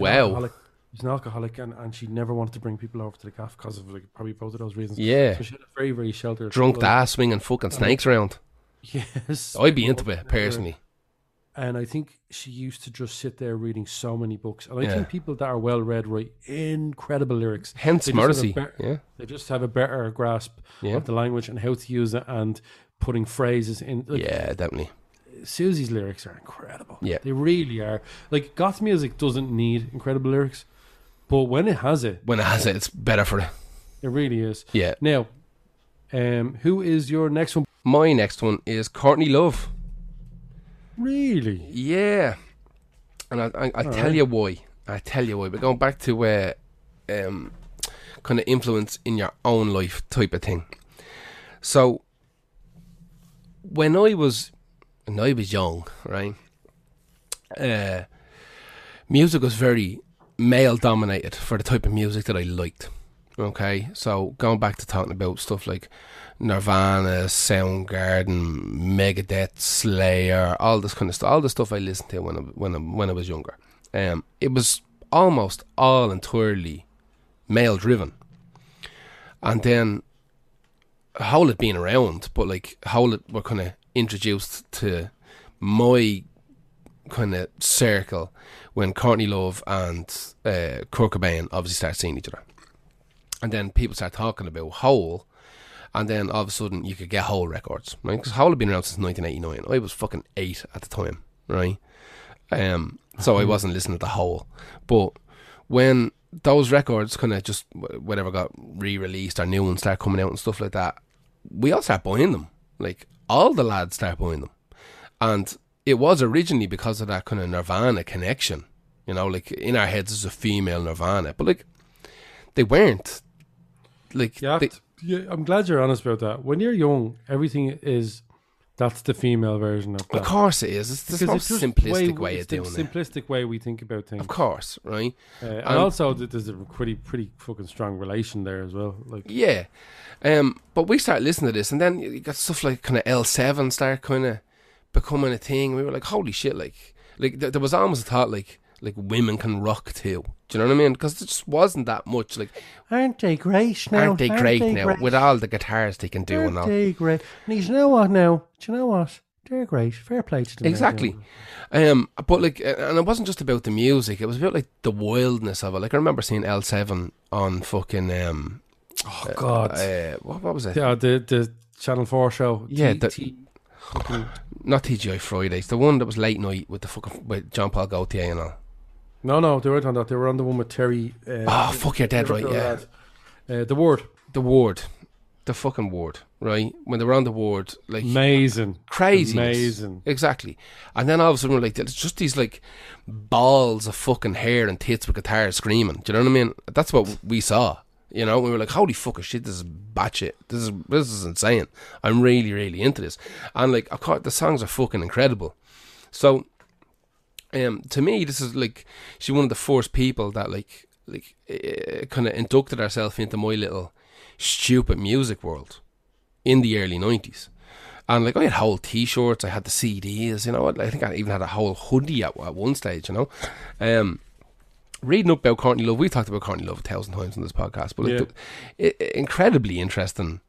an alcoholic, and she never wanted to bring people over to the gaff because of, like, probably both of those reasons. Yeah. So she had a very, very sheltered... Drunk ass swinging fucking snakes around. Yes. I'd be into it, personally. And I think she used to just sit there reading so many books. And I think people that are well-read write incredible lyrics. Hence Morrissey. They just have a better grasp of the language and how to use it and putting phrases in. Like, yeah, definitely. Susie's lyrics are incredible. Yeah. They really are. Like, goth music doesn't need incredible lyrics, but when it has it... When it has it, it's better for it. It really is. Yeah. Now, who is your next one? My next one is Courtney Love. Really? Yeah. And I'll tell you why. I'll tell you why. But going back to kind of influence in your own life type of thing. So, when I was young, right, music was very male-dominated for the type of music that I liked, okay? So going back to talking about stuff like Nirvana, Soundgarden, Megadeth, Slayer, all this kind of stuff, all the stuff I listened to when I was younger. It was almost all entirely male-driven. And then Hole had been around, but like Hole were kind of introduced to my kind of circle when Courtney Love and Kurt Cobain obviously started seeing each other, and then people start talking about Hole, and then all of a sudden you could get Hole records, right? Because Hole had been around since 1989. I was fucking 8 at the time, right? So I wasn't listening to Hole, but when those records kind of just whatever got re-released or new ones start coming out and stuff like that, we all start buying them. Like, all the lads start buying them. And it was originally because of that kind of Nirvana connection. You know, like, in our heads is a female Nirvana. But, like, they weren't. Like, I'm glad you're honest about that. When you're young, everything is... That's the female version of that. Of course it is. It's the simplistic way of doing it. It's the simplistic way we think about things. Of course, right? And also, there's a pretty fucking strong relation there as well. Like, yeah. But we start listening to this, and then you got stuff like kind of L7 start kind of becoming a thing. We were like, holy shit, like there was almost a thought, like women can rock too. Do you know what I mean? Because it just wasn't that much. Like, aren't they great now? Aren't they great now? With all the guitars they can do and all. Aren't they great? And you know what now? Do you know what? They're great. Fair play to them. Exactly. But like, and it wasn't just about the music. It was about like the wildness of it. Like, I remember seeing L7 on fucking what was it? Yeah, the Channel 4 show. Yeah. Not TGI Fridays. The one that was late night with the fucking with John Paul Gaultier and all. No, they weren't on that. They were on the one with Terry. Fuck, you're dead right, yeah. The Ward. The fucking Ward, right? When they were on The Ward, like... Amazing. Crazy. Amazing. Exactly. And then all of a sudden we're like, it's just these, like, balls of fucking hair and tits with guitars screaming. Do you know what I mean? That's what we saw. You know, we were like, holy fucking shit, this is batshit. This is insane. I'm really, really into this. And, like, of course, the songs are fucking incredible. So... to me, this is like she's one of the first people that like kind of inducted herself into my little stupid music world in the early 90s. And like I had whole t-shirts, I had the CDs, you know, I think I even had a whole hoodie at one stage, you know. Reading up about Courtney Love, we talked about Courtney Love 1,000 times on this podcast, but like incredibly interesting,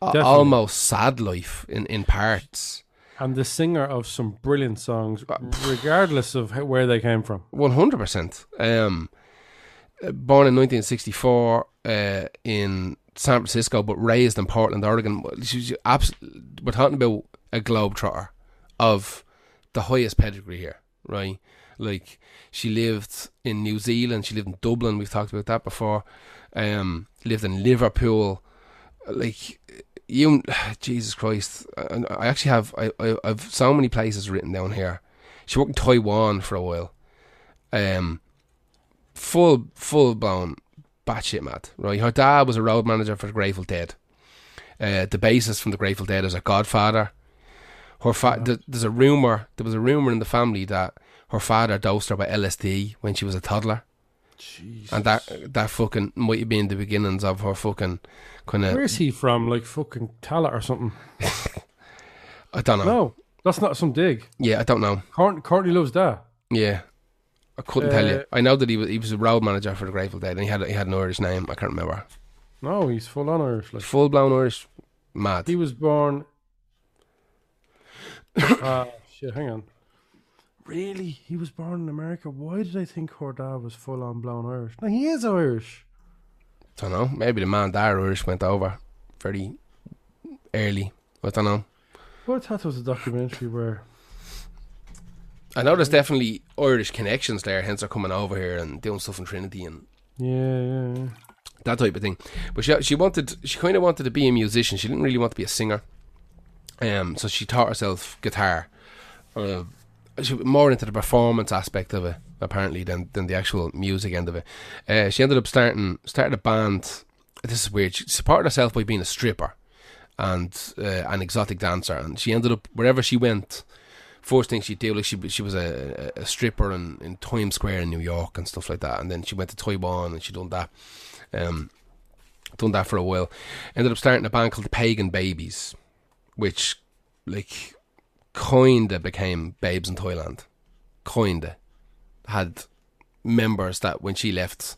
almost sad life in parts. And the singer of some brilliant songs, regardless of where they came from. 100%. Born in 1964 in San Francisco, but raised in Portland, Oregon. We're talking about a globetrotter of the highest pedigree here, right? Like, she lived in New Zealand. She lived in Dublin. We've talked about that before. Lived in Liverpool. Like... You, Jesus Christ! I actually have I've so many places written down here. She worked in Taiwan for a while. Full blown batshit mad. Right, her dad was a road manager for the Grateful Dead. The bassist from the Grateful Dead is a godfather. Her there's a rumor. There was a rumor in the family that her father dosed her with LSD when she was a toddler. Jesus. And that fucking might have been the beginnings of her fucking kind of... Where is he from? Like fucking Tallaght or something? I don't know. No, that's not some dig. Yeah, I don't know. Courtney Love's dad. Yeah, I couldn't tell you. I know that he was a road manager for the Grateful Dead, and he had an Irish name. I can't remember. No, he's full on Irish. Like. Full blown Irish, mad. He was born. Shit, hang on. really? He was born in America? Why did I think her dad was full on blown Irish? Now he is Irish. Don't know. Maybe the man that Irish went over very early. I don't know. Well, I thought there was a documentary where I know there's definitely Irish connections there, hence they're coming over here and doing stuff in Trinity and yeah. That type of thing. But she kind of wanted to be a musician. She didn't really want to be a singer. So she taught herself guitar. She was more into the performance aspect of it apparently than the actual music end of it. She ended up started a band. This is weird. She supported herself by being a stripper and an exotic dancer, and she ended up wherever she went. First thing she'd do, like she was a stripper in Times Square in New York and stuff like that, and then she went to Taiwan and she done that for a while. Ended up starting a band called the Pagan Babies, which like kinda became Babes in Thailand. Kinda had members that when she left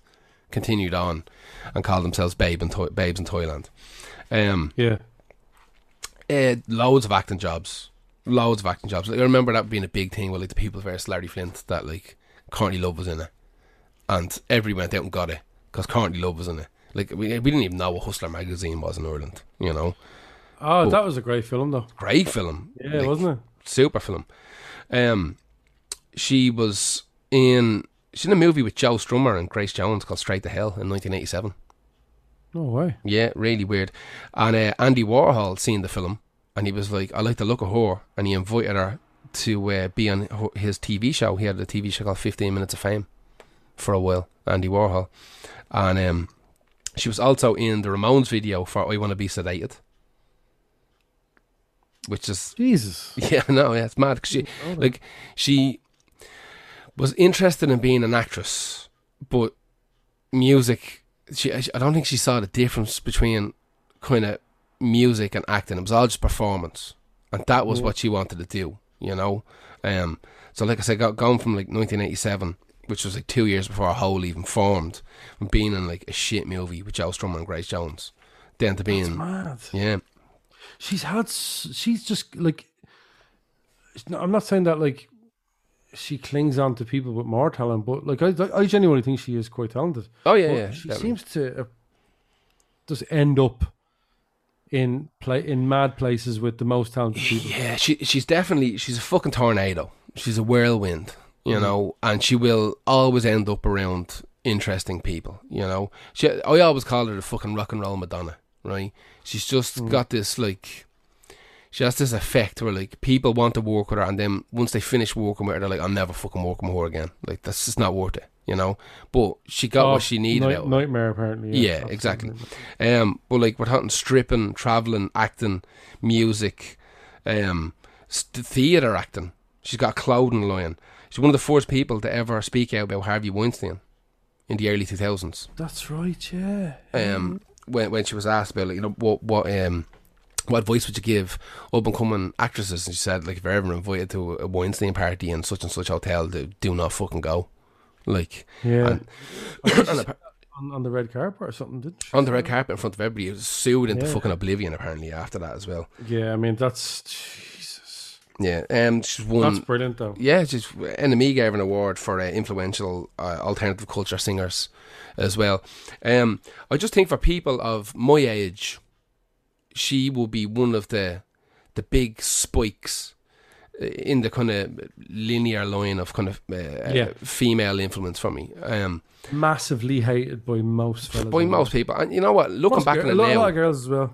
continued on and called themselves Babes in Thailand. Loads of acting jobs. Like, I remember that being a big thing with like The People vs Larry Flint, that like Courtney Love was in it, and everyone went out and got it because Courtney Love was in it. Like we didn't even know what Hustler magazine was in Ireland, you know. Oh, but that was a great film though. Great film. Yeah, like, wasn't it? Super film. She's in a movie with Joe Strummer and Grace Jones called Straight to Hell in 1987. No way. Yeah, really weird. And Andy Warhol seen the film and he was like, I like the look of her, and he invited her to be on his TV show. He had a TV show called 15 Minutes of Fame for a while, Andy Warhol. And she was also in the Ramones video for I Want to Be Sedated. Which is Jesus. Yeah, no, yeah, it's mad. 'Cause she was interested in being an actress, but music. I don't think she saw the difference between kind of music and acting. It was all just performance, and that was what she wanted to do, you know. So, like I said, gone from like 1987, which was like 2 years before Hole even formed, from being in like a shit movie with Joe Strummer and Grace Jones, down to being that's mad. Yeah. She's just like, I'm not saying that like she clings on to people with more talent, but like I genuinely think she is quite talented. Oh yeah, but yeah. She seems to just end up in mad places with the most talented people. Yeah, she's definitely a fucking tornado. She's a whirlwind, you know, and she will always end up around interesting people, you know. I always call her the fucking rock and roll Madonna. Right, she's just got this like, she has this effect where like people want to work with her, and then once they finish working with her, they're like, "I'll never fucking work with her again." Like that's just not worth it, you know. But she got what she needed. Nightmare, apparently. Yeah, exactly. But like we're talking stripping, traveling, acting, music, theater acting. She's got a clothing line. She's one of the first people to ever speak out about Harvey Weinstein in the early 2000s. That's right. Yeah. When she was asked about, like, you know, what advice would you give up and coming actresses, and she said, like, if you're ever invited to a Weinstein party in such and such hotel, do not fucking go. Like, yeah, on the red carpet or something, didn't she? On the red carpet in front of everybody, it was sued into fucking oblivion apparently after that as well. Yeah, I mean that's Jesus. Yeah, she's won. That's brilliant though. Yeah, she's NME gave an award for influential alternative culture singers as well. I just think for people of my age, she will be one of the big spikes in the kind of linear line of kind of female influence for me. Massively hated by most fellas. By most people. And you know what? Looking back on it now. A lot of girls as well.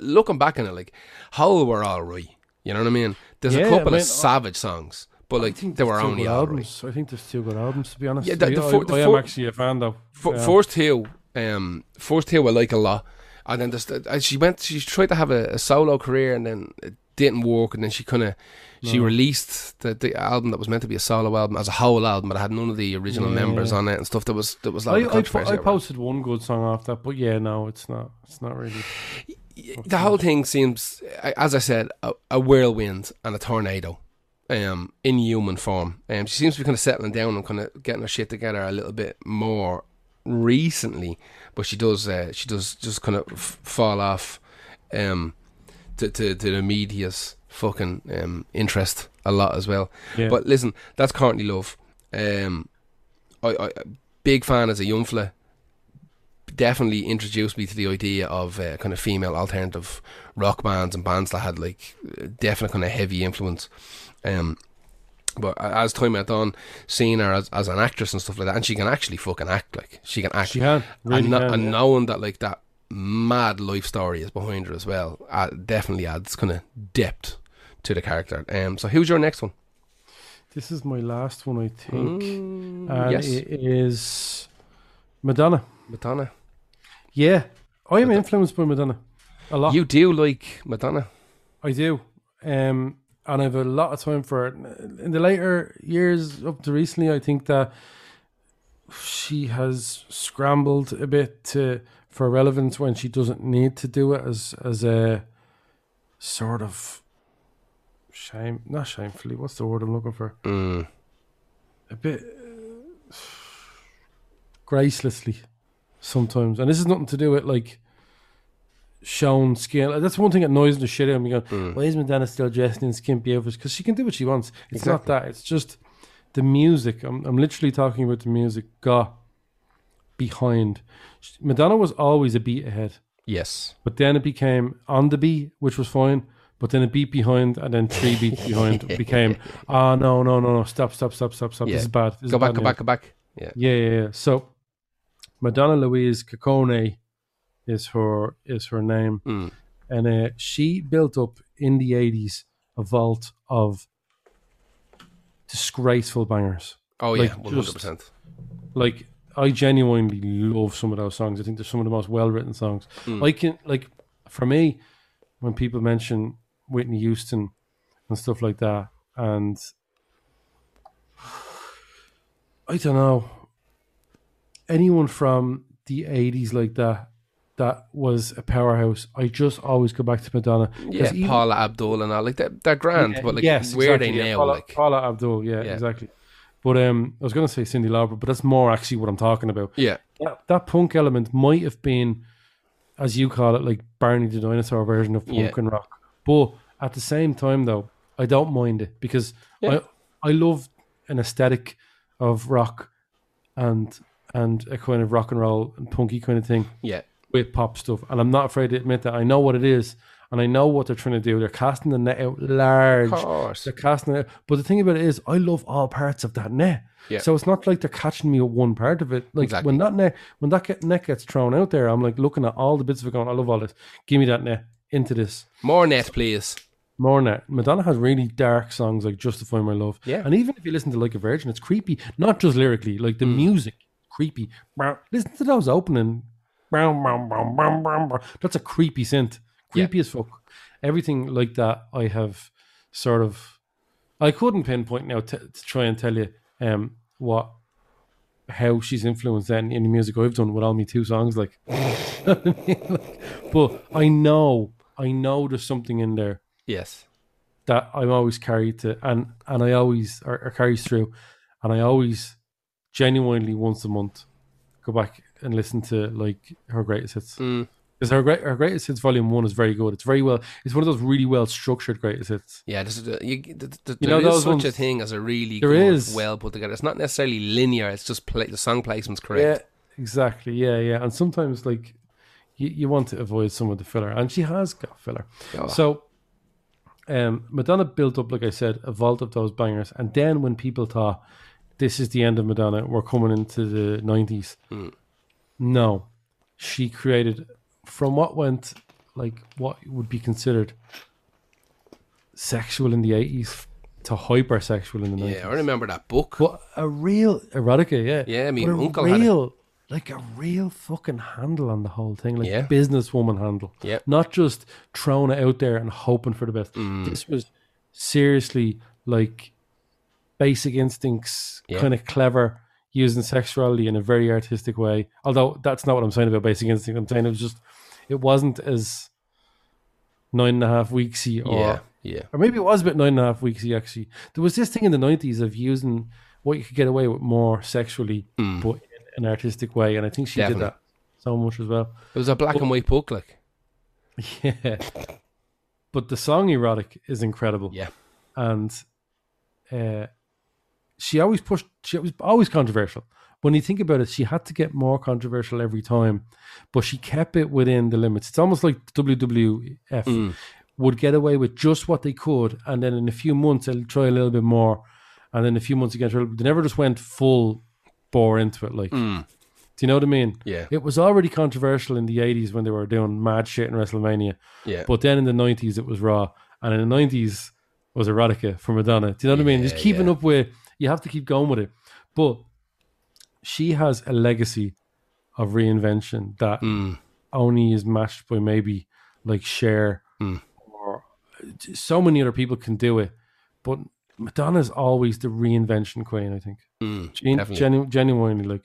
Looking back on it, like, Hole were all right. You know what I mean? There's a couple of savage songs. But like they were only albums. I think there's two good albums, to be honest. Yeah, I am actually a fan though. First two I like a lot, and then she tried to have a solo career, and then it didn't work, and then she released the album that was meant to be a solo album as a whole album, but it had none of the original members on it and stuff. That was like I posted one good song off that, but yeah, no, it's not really. The whole thing seems, as I said, a whirlwind and a tornado. In human form. She seems to be kind of settling down and kind of getting her shit together a little bit more recently, but she does just kind of fall off to the media's fucking interest a lot as well. Yeah. But listen, that's Courtney Love. I big fan as a young fella. Definitely introduced me to the idea of kind of female alternative rock bands and bands that had like definite kind of heavy influence. But as time went on, seeing her as an actress and stuff like that, and she can actually fucking act. Like she can act. She can, really, and, can, and yeah. Knowing that like that mad life story is behind her as well, definitely adds kind of depth to the character. So who's your next one? This is my last one, I think. And yes, it is Madonna. Madonna. Yeah, I am influenced by Madonna a lot. You do like Madonna? I do. And I have a lot of time for her. In the later years, up to recently, I think that she has scrambled a bit for relevance when she doesn't need to do it, as a sort of shame, not shamefully, what's the word I'm looking for? A bit gracelessly sometimes. And this is nothing to do with like shown skill. That's one thing that annoys the shit out of me. Why is Madonna still dressed in skimpy outfits? Because she can do what she wants. It's exactly. Not that. It's just the music. I'm literally talking about the music got behind. Madonna was always a beat ahead. Yes. But then it became on the beat, which was fine. But then a beat behind, and then three beats behind became, no, stop. Yeah. This is bad. This go is back, bad go news. Back, go back. Yeah. So Madonna Louise Ciccone is her name, and she built up in the 80s a vault of disgraceful bangers. Oh yeah, 100%. Like I genuinely love some of those songs. I think they're some of the most well-written songs. I can, like, for me, when people mention Whitney Houston and stuff like that, and I don't know, anyone from the 80s like that was a powerhouse, I just always go back to Madonna. Yeah, even Paula Abdul and all, like they're grand, yeah, but like, yes, where exactly, are they now? Paula, like Paula Abdul, yeah, exactly. But I was going to say Cyndi Lauper, but that's more actually what I'm talking about. Yeah, that punk element might have been, as you call it, like Barney the Dinosaur version of punk and rock. But at the same time, though, I don't mind it because I love an aesthetic of rock and a kind of rock and roll and punky kind of thing. Yeah, with pop stuff. And I'm not afraid to admit that. I know what it is and I know what they're trying to do. They're casting the net out large. Of course. They're casting it. But the thing about it is I love all parts of that net. Yeah. So it's not like they're catching me at one part of it. Like exactly. when that net gets thrown out there, I'm like looking at all the bits of it going, I love all this. Give me that net into this. More net, please. More net. Madonna has really dark songs like Justify My Love. Yeah. And even if you listen to Like a Virgin, it's creepy. Not just lyrically, like the music, creepy. Listen to those opening. That's a creepy synth. Creepy as fuck. Everything like that I have sort of... I couldn't pinpoint now to try and tell you how she's influenced that in the music I've done with all my two songs. Like, but I know there's something in there. Yes. That I'm always carried to, and I always are carries through, and I always genuinely once a month go back and listen to like her greatest hits. Because her greatest hits volume 1 is very good. It's very well. It's one of those really well structured greatest hits. Yeah, there's such a thing as a really good, well put together. It's not necessarily linear. It's just the song placement's correct. Yeah, exactly. Yeah. And sometimes like you want to avoid some of the filler, and she has got filler. Oh. So Madonna built up, like I said, a vault of those bangers, and then when people thought this is the end of Madonna, we're coming into the 90s. No, she created, from what went like what would be considered sexual in the 80s to hypersexual in the 90s. Yeah, I remember that book. But a real erotica, yeah. Yeah, I mean, uncle real, had it. Like a real fucking handle on the whole thing, like businesswoman handle. Yeah. Not just throwing it out there and hoping for the best. This was seriously like Basic Instincts, kind of clever, using sexuality in a very artistic way. Although that's not what I'm saying about Basic Instinct. I'm saying it wasn't as 9.5 weeksy or maybe it was a bit 9.5 weeksy actually. There was this thing in the 90s of using what you could get away with more sexually, but in an artistic way, and I think she did that so much as well. It was a black and white book, like. Yeah. But the song Erotic is incredible. Yeah. And she was always controversial. When you think about it, she had to get more controversial every time, but she kept it within the limits. It's almost like WWF would get away with just what they could, and then in a few months they'll try a little bit more, and then a few months again, they never just went full bore into it. Like, do you know what I mean? Yeah. It was already controversial in the 80s when they were doing mad shit in WrestleMania. Yeah. But then in the 90s, it was Raw, and in the 90s was Erotica for Madonna. Do you know what I mean? Just keeping up with, you have to keep going with it. But she has a legacy of reinvention that only is matched by maybe like Cher or so many other people can do it. But Madonna's always the reinvention queen, I think. Genuinely, like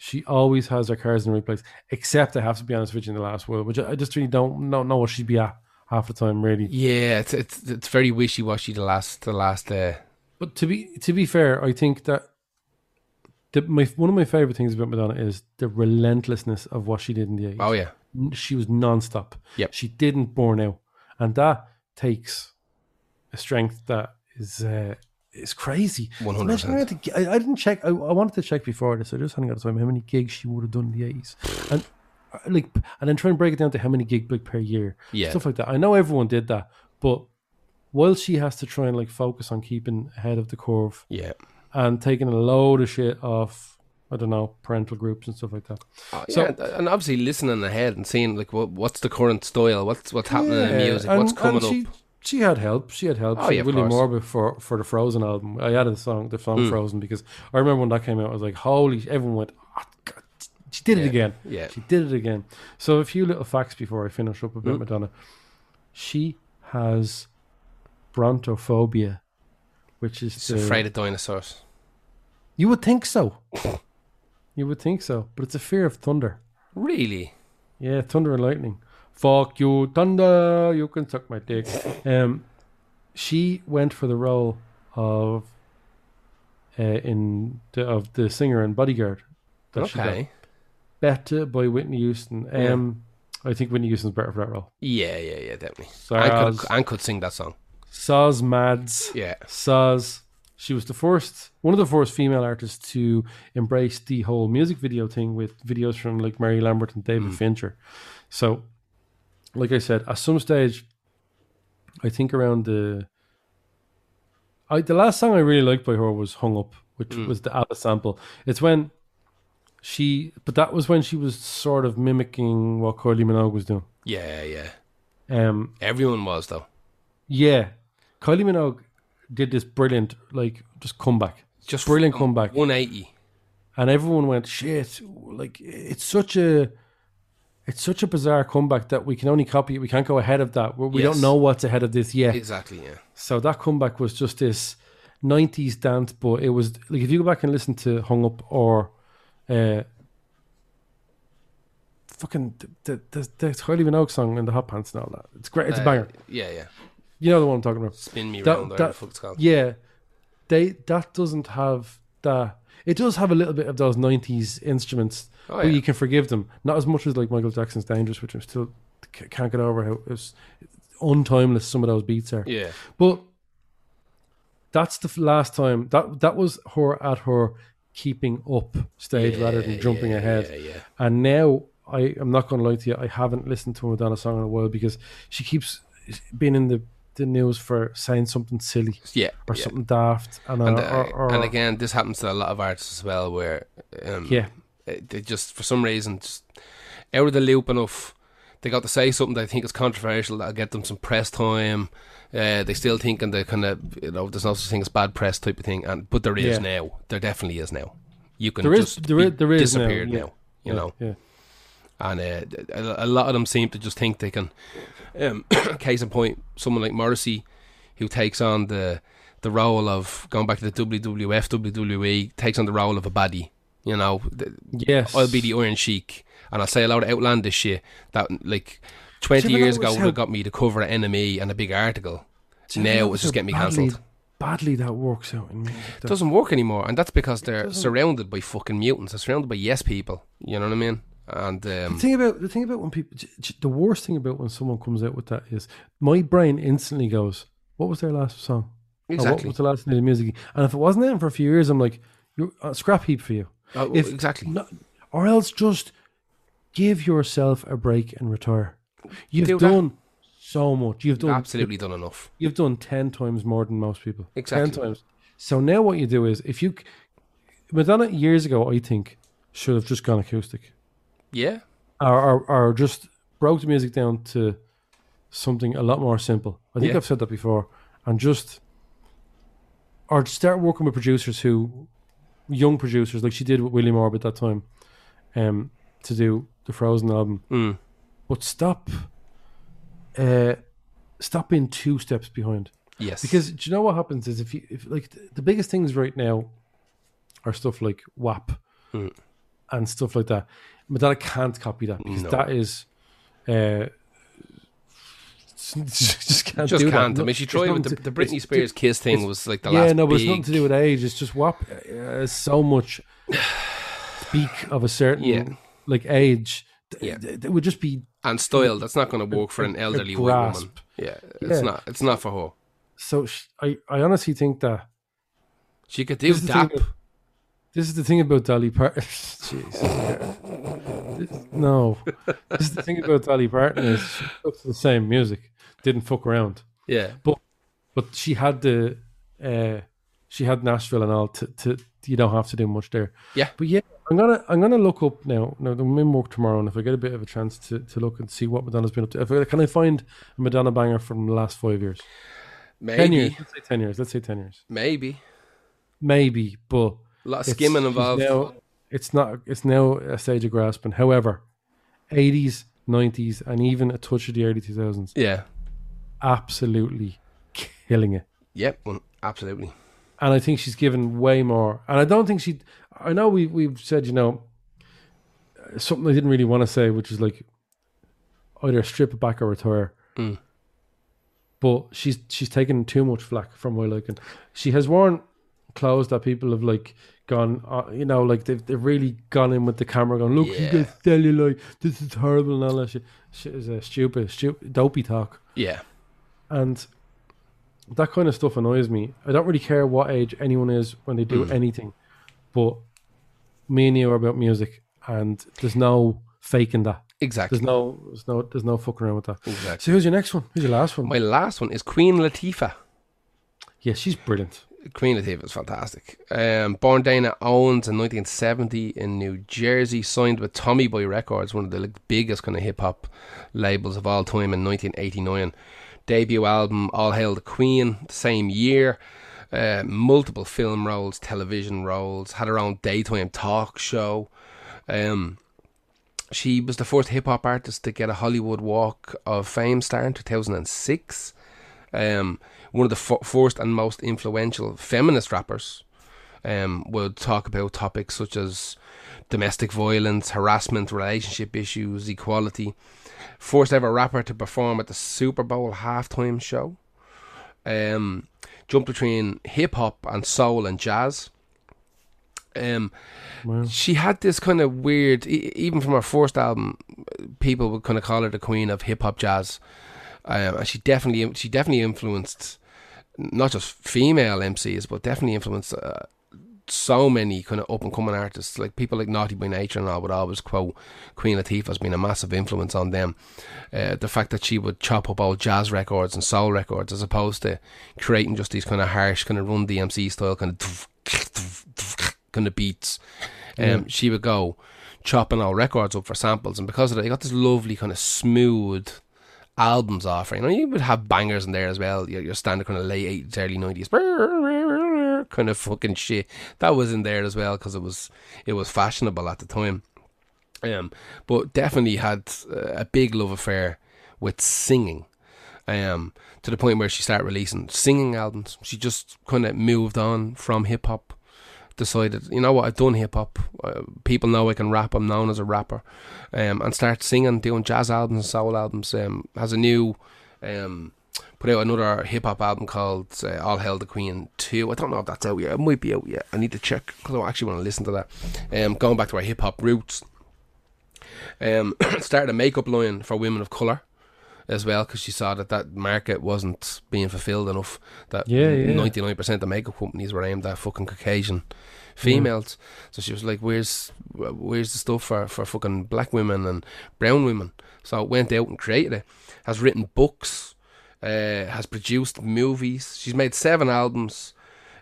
she always has her cards in the right place. Except, I have to be honest with you, in the last world, which I just really don't know what she'd be at half the time, really. Yeah, it's very wishy washy. The last. But to be fair, I think that one of my favorite things about Madonna is the relentlessness of what she did in the 80s. Oh yeah, she was nonstop. Yep. She didn't burn out, and that takes a strength that is crazy. 100%. I didn't check. I wanted to check before this. I just hadn't got the time. How many gigs she would have done in the 80s, and then try and break it down to how many gigs like per year, stuff like that. I know everyone did that, but while she has to try and like focus on keeping ahead of the curve, and taking a load of shit off, I don't know, parental groups and stuff like that. And obviously listening ahead and seeing like what's the current style, what's happening in music, what's coming up. She had help. Oh, yeah, William Morby for the Frozen album. I added the song Frozen, because I remember when that came out, I was like, holy! Everyone went, oh, God, she did it again. Yeah, she did it again. So a few little facts before I finish up about Madonna. She has brontophobia, which is she's afraid of dinosaurs. You would think so. But it's a fear of thunder. Really? Yeah, thunder and lightning. Fuck you, thunder, you can suck my dick. She went for the role of the singer and Bodyguard. Okay. Better by Whitney Houston. I think Whitney Houston's better for that role. Yeah, definitely. And could sing that song. Soz Mads. Yeah. Soz. She was one of the first female artists to embrace the whole music video thing with videos from like Mary Lambert and David Fincher. So, like I said, at some stage, I think around the last song I really liked by her was Hung Up, which was the ABBA sample. It's when that was when she was sort of mimicking what Kylie Minogue was doing. Yeah. Everyone was, though. Yeah. Kylie Minogue did this brilliant, like, just comeback. Just brilliant comeback. 180. And everyone went, shit, like, it's such a bizarre comeback that we can only copy it. We can't go ahead of that. We don't know what's ahead of this yet. Exactly, yeah. So that comeback was just this 90s dance, but it was, like, if you go back and listen to Hung Up or fucking the Kylie Minogue song and the Hot Pants and all that. It's great. It's a banger. Yeah. You know the one I'm talking about. Spin Me Round, whatever the fuck it's called. Yeah. That doesn't have that. It does have a little bit of those 90s instruments, but you can forgive them. Not as much as like Michael Jackson's Dangerous, which I still can't get over how it's untimeless some of those beats are. Yeah. But that's the last time. That was her at her keeping up stage rather than jumping ahead. Yeah. And now, I'm not going to lie to you, I haven't listened to a Madonna song in a while because she keeps being in the news for saying something silly or something daft, and again this happens to a lot of artists as well, where they just for some reason just out of the loop enough, they got to say something they think is controversial that'll get them some press time. They still thinking they kind of, you know, there's no such thing as bad press type of thing, but there is now. There definitely is now. You can disappeared now. You know. Yeah. And a lot of them seem to just think they can. Case in point, someone like Morrissey, who takes on the role of going back to the WWF, WWE, takes on the role of a baddie. You know, I'll be the Iron Sheik, and I'll say a lot of outlandish shit that like 20 years ago would have got me the cover of NME and a big article. Now it's just getting me cancelled. Badly that works out in music. It doesn't work anymore, and that's because they're surrounded by fucking mutants. They're surrounded by yes people. You know what I mean? And the thing about when people, the worst thing about when someone comes out with that is my brain instantly goes, "What was their last song? Exactly. Or what was the last thing of music?" And if it wasn't out for a few years, I'm like, "You're a scrap heap for you." Exactly. Not, or else just give yourself a break and retire. You've done so much. You've done enough. You've done 10 times more than most people. Exactly. 10 times. So now what you do is, if you, Madonna years ago, I think, should have just gone acoustic. Yeah. Or just broke the music down to something a lot more simple. I think I've said that before. And just, or start working with producers who, young producers, like she did with William Orb at that time, to do the Frozen album. Mm. But stop being 2 steps behind. Yes. Because do you know what happens is if the biggest things right now are stuff like WAP and stuff like that. Madonna can't copy that because that is just can't. Just do can't. That. I mean, she tried with the Britney Spears Kiss thing was like the last. Yeah, no, but it's nothing to do with age. It's just WAP. So much speak of a certain like age. Yeah, it would just be and style. That's not going to work for an elderly white woman. Yeah, it's not. It's not for her. So I honestly think that she could do that. This is the thing about Dolly Parton. Jeez. No. This is the thing about Dolly Parton is she took the same music. Didn't fuck around. Yeah. But she had Nashville and all to you don't have to do much there. Yeah. But yeah, I'm gonna look up now. Now I'm in work tomorrow, and if I get a bit of a chance to look and see what Madonna's been up to. Can I find a Madonna banger from the last 5 years? Maybe. 10 years. Let's say 10 years. Maybe, but a lot of skimming involved. It's now a stage of grasping. However, 80s, 90s, and even a touch of the early 2000s. Yeah. Absolutely killing it. Yep, well, absolutely. And I think she's given way more. And I don't think she... I know we've said, something I didn't really want to say, which is like, either strip it back or retire. Mm. But she's taken too much flack from my liking. She has worn... clothes that people have like gone, they've really gone in with the camera, going, "Look, you guys tell you like this is horrible and all that shit." Shit is a stupid, dopey talk. Yeah, and that kind of stuff annoys me. I don't really care what age anyone is when they do anything, but me and you are about music, and there's no faking that. Exactly. There's no fucking around with that. Exactly. So who's your next one? Who's your last one? My last one is Queen Latifah. Yeah, she's brilliant. Queen Latifah is fantastic. Born Dana Owens in 1970 in New Jersey, signed with Tommy Boy Records, one of the biggest kind of hip-hop labels of all time, in 1989. Debut album All Hail the Queen, the same year. Multiple film roles, television roles, had her own daytime talk show. She was the first hip-hop artist to get a Hollywood Walk of Fame star in 2006. One of the first and most influential feminist rappers, would talk about topics such as domestic violence, harassment, relationship issues, equality. First ever rapper to perform at the Super Bowl halftime show. Jumped between hip hop and soul and jazz. Wow. She had this kind of weird, even from her first album, people would kind of call her the queen of hip hop jazz. And she definitely influenced not just female MCs, but definitely influenced so many kind of up and coming artists. Like people like Naughty by Nature and all would always quote Queen Latifah as being a massive influence on them. The fact that she would chop up old jazz records and soul records as opposed to creating just these kind of harsh, kind of Run DMC style kind of beats. She would go chopping all records up for samples, and because of that, you got this lovely kind of smooth albums offering. You would have bangers in there as well. Your standard kind of late 80s, early 90s kind of fucking shit that was in there as well, because it was fashionable at the time. But definitely had a big love affair with singing. To the point where she started releasing singing albums. She just kind of moved on from hip hop. Decided, you know what, I've done hip hop. People know I can rap. I'm known as a rapper, and start singing, doing jazz albums and soul albums. Has a new, put out another hip hop album called All Hail the Queen 2. I don't know if that's out yet. It might be out yet. I need to check because I actually want to listen to that. Going back to our hip hop roots, Started a makeup line for women of colour as well, because she saw that that market wasn't being fulfilled enough, that 99% of makeup companies were aimed at fucking Caucasian females. So she was like, where's the stuff for fucking black women and brown women? So went out and created it. Has written books, has produced movies. She's made 7 albums.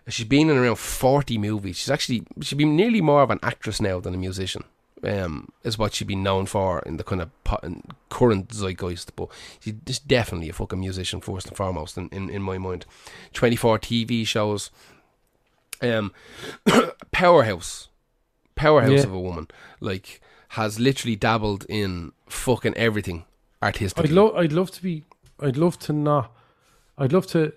She's been in around 40 movies. She's been nearly more of an actress now than a musician. Is what she'd be known for in the kind of current zeitgeist, but she's definitely a fucking musician first and foremost in my mind. 24 TV shows, powerhouse of a woman. Like, has literally dabbled in fucking everything artistically. I'd love to be that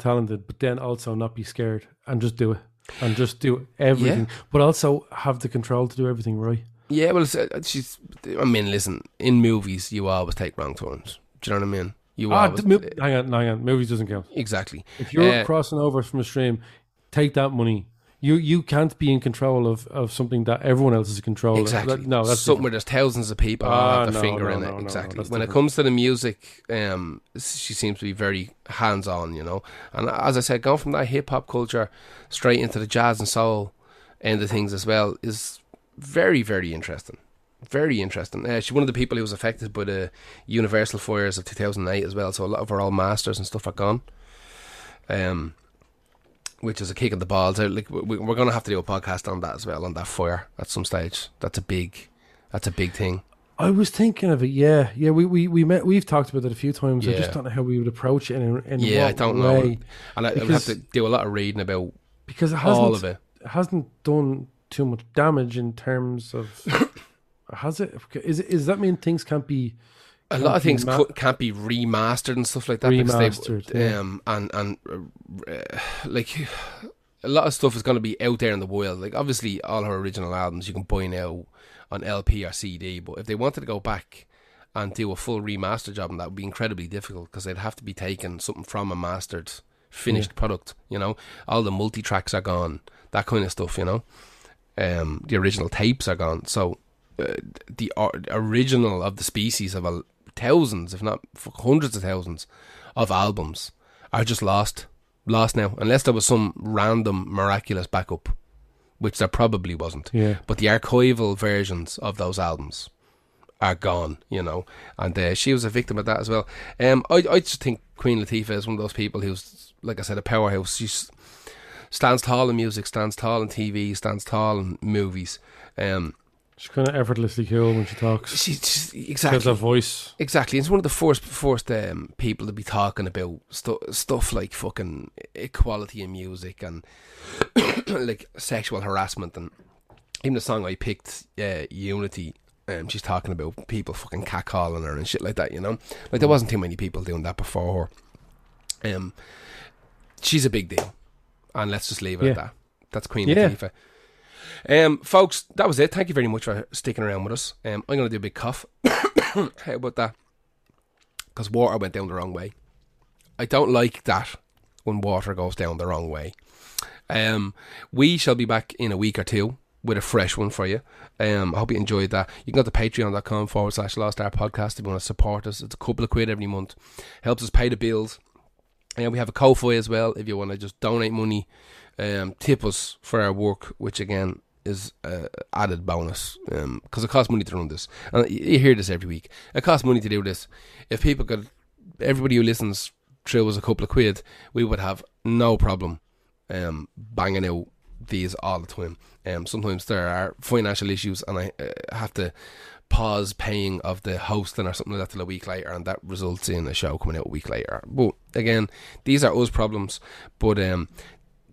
talented, but then also not be scared and just do it. And just do everything, but also have the control to do everything right. Yeah, well, listen, in movies, you always take wrong turns. Do you know what I mean? Hang on. Movies doesn't count. Exactly. If you're crossing over from a stream, take that money. You can't be in control of something that everyone else is in control exactly. of. Exactly. No, that's something different. Where there's thousands of people have their finger in it. No, exactly. When different. It comes to the music, she seems to be very hands-on, you know. And as I said, going from that hip-hop culture straight into the jazz and soul end of things as well is very, very interesting. Very interesting. She's one of the people who was affected by the Universal fires of 2008 as well, so a lot of her old masters and stuff are gone. Which is a kick in the balls. Like, we're going to have to do a podcast on that as well, on that fire at some stage. That's a big thing. I was thinking of it. Yeah. We've talked about it a few times. Yeah. I just don't know how we would approach it. I don't know. And I would have to do a lot of reading about all of it. It hasn't done too much damage in terms of has it? Is that mean things can't be? A lot of things can't be remastered and stuff like that. Like, a lot of stuff is going to be out there in the world. Like, obviously, all her original albums you can buy now on LP or CD. But if they wanted to go back and do a full remaster job, and that would be incredibly difficult because they'd have to be taking something from a mastered, finished product. You know, all the multi tracks are gone. That kind of stuff. You know, the original tapes are gone. So the original of the species of a thousands, if not hundreds of thousands of albums are just lost now, unless there was some random miraculous backup, which there probably wasn't, but the archival versions of those albums are gone, you know, and she was a victim of that as well. I just think Queen Latifah is one of those people who's, like I said, a powerhouse. She stands tall in music, stands tall in TV, stands tall in movies. She's kind of effortlessly cool when she talks. She has a voice. Exactly. It's one of the first people to be talking about stuff like fucking equality in music and like sexual harassment, and even the song I picked, Unity. She's talking about people fucking catcalling her and shit like that. You know, like there wasn't too many people doing that before her. She's a big deal, and let's just leave it at that. That's Queen Latifah. Folks, that was it. Thank you very much for sticking around with us. I'm going to do a big cough. How about that? Because water went down the wrong way. I don't like that when water goes down the wrong way. We shall be back in a week or two with a fresh one for you. I hope you enjoyed that. You can go to patreon.com/LostArPodcast if you want to support us. It's a couple of quid every month. Helps us pay the bills. And we have a Ko-Fi as well if you want to just donate money. Tip us for our work, which again is added bonus, because it costs money to run this, and you hear this every week. It costs money to do this. If people could, everybody who listens threw us a couple of quid, we would have no problem banging out these all the time. Sometimes there are financial issues, and I have to pause paying of the hosting or something like that till a week later, and that results in a show coming out a week later. But again, these are us problems, but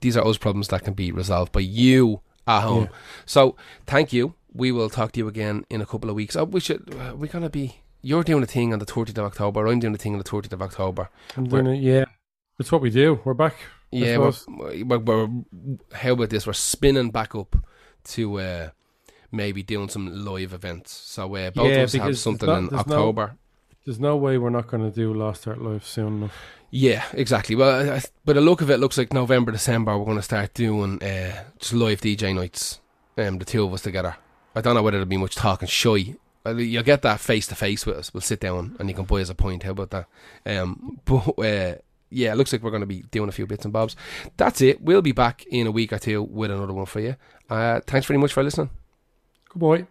these are us problems that can be resolved by you at home. Yeah. So thank you. We will talk to you again in a couple of weeks. We're going to be, you're doing a thing on the 30th of October. I'm doing a thing on the 30th of October. It's what we do. We're back. Yeah. How about this? We're spinning back up to maybe doing some live events. So both of us have something in October. There's no way we're not going to do Lost Art Live soon enough. Yeah, exactly. Well, by the look of it, looks like November, December, we're going to start doing just live DJ nights, the two of us together I don't know whether there'll be much talk and shy. You'll get that face to face with us. We'll sit down and you can buy us a pint. How about that? Yeah, it looks like we're going to be doing a few bits and bobs. That's it. We'll be back in a week or two with another one for you. Thanks very much for listening. Good boy.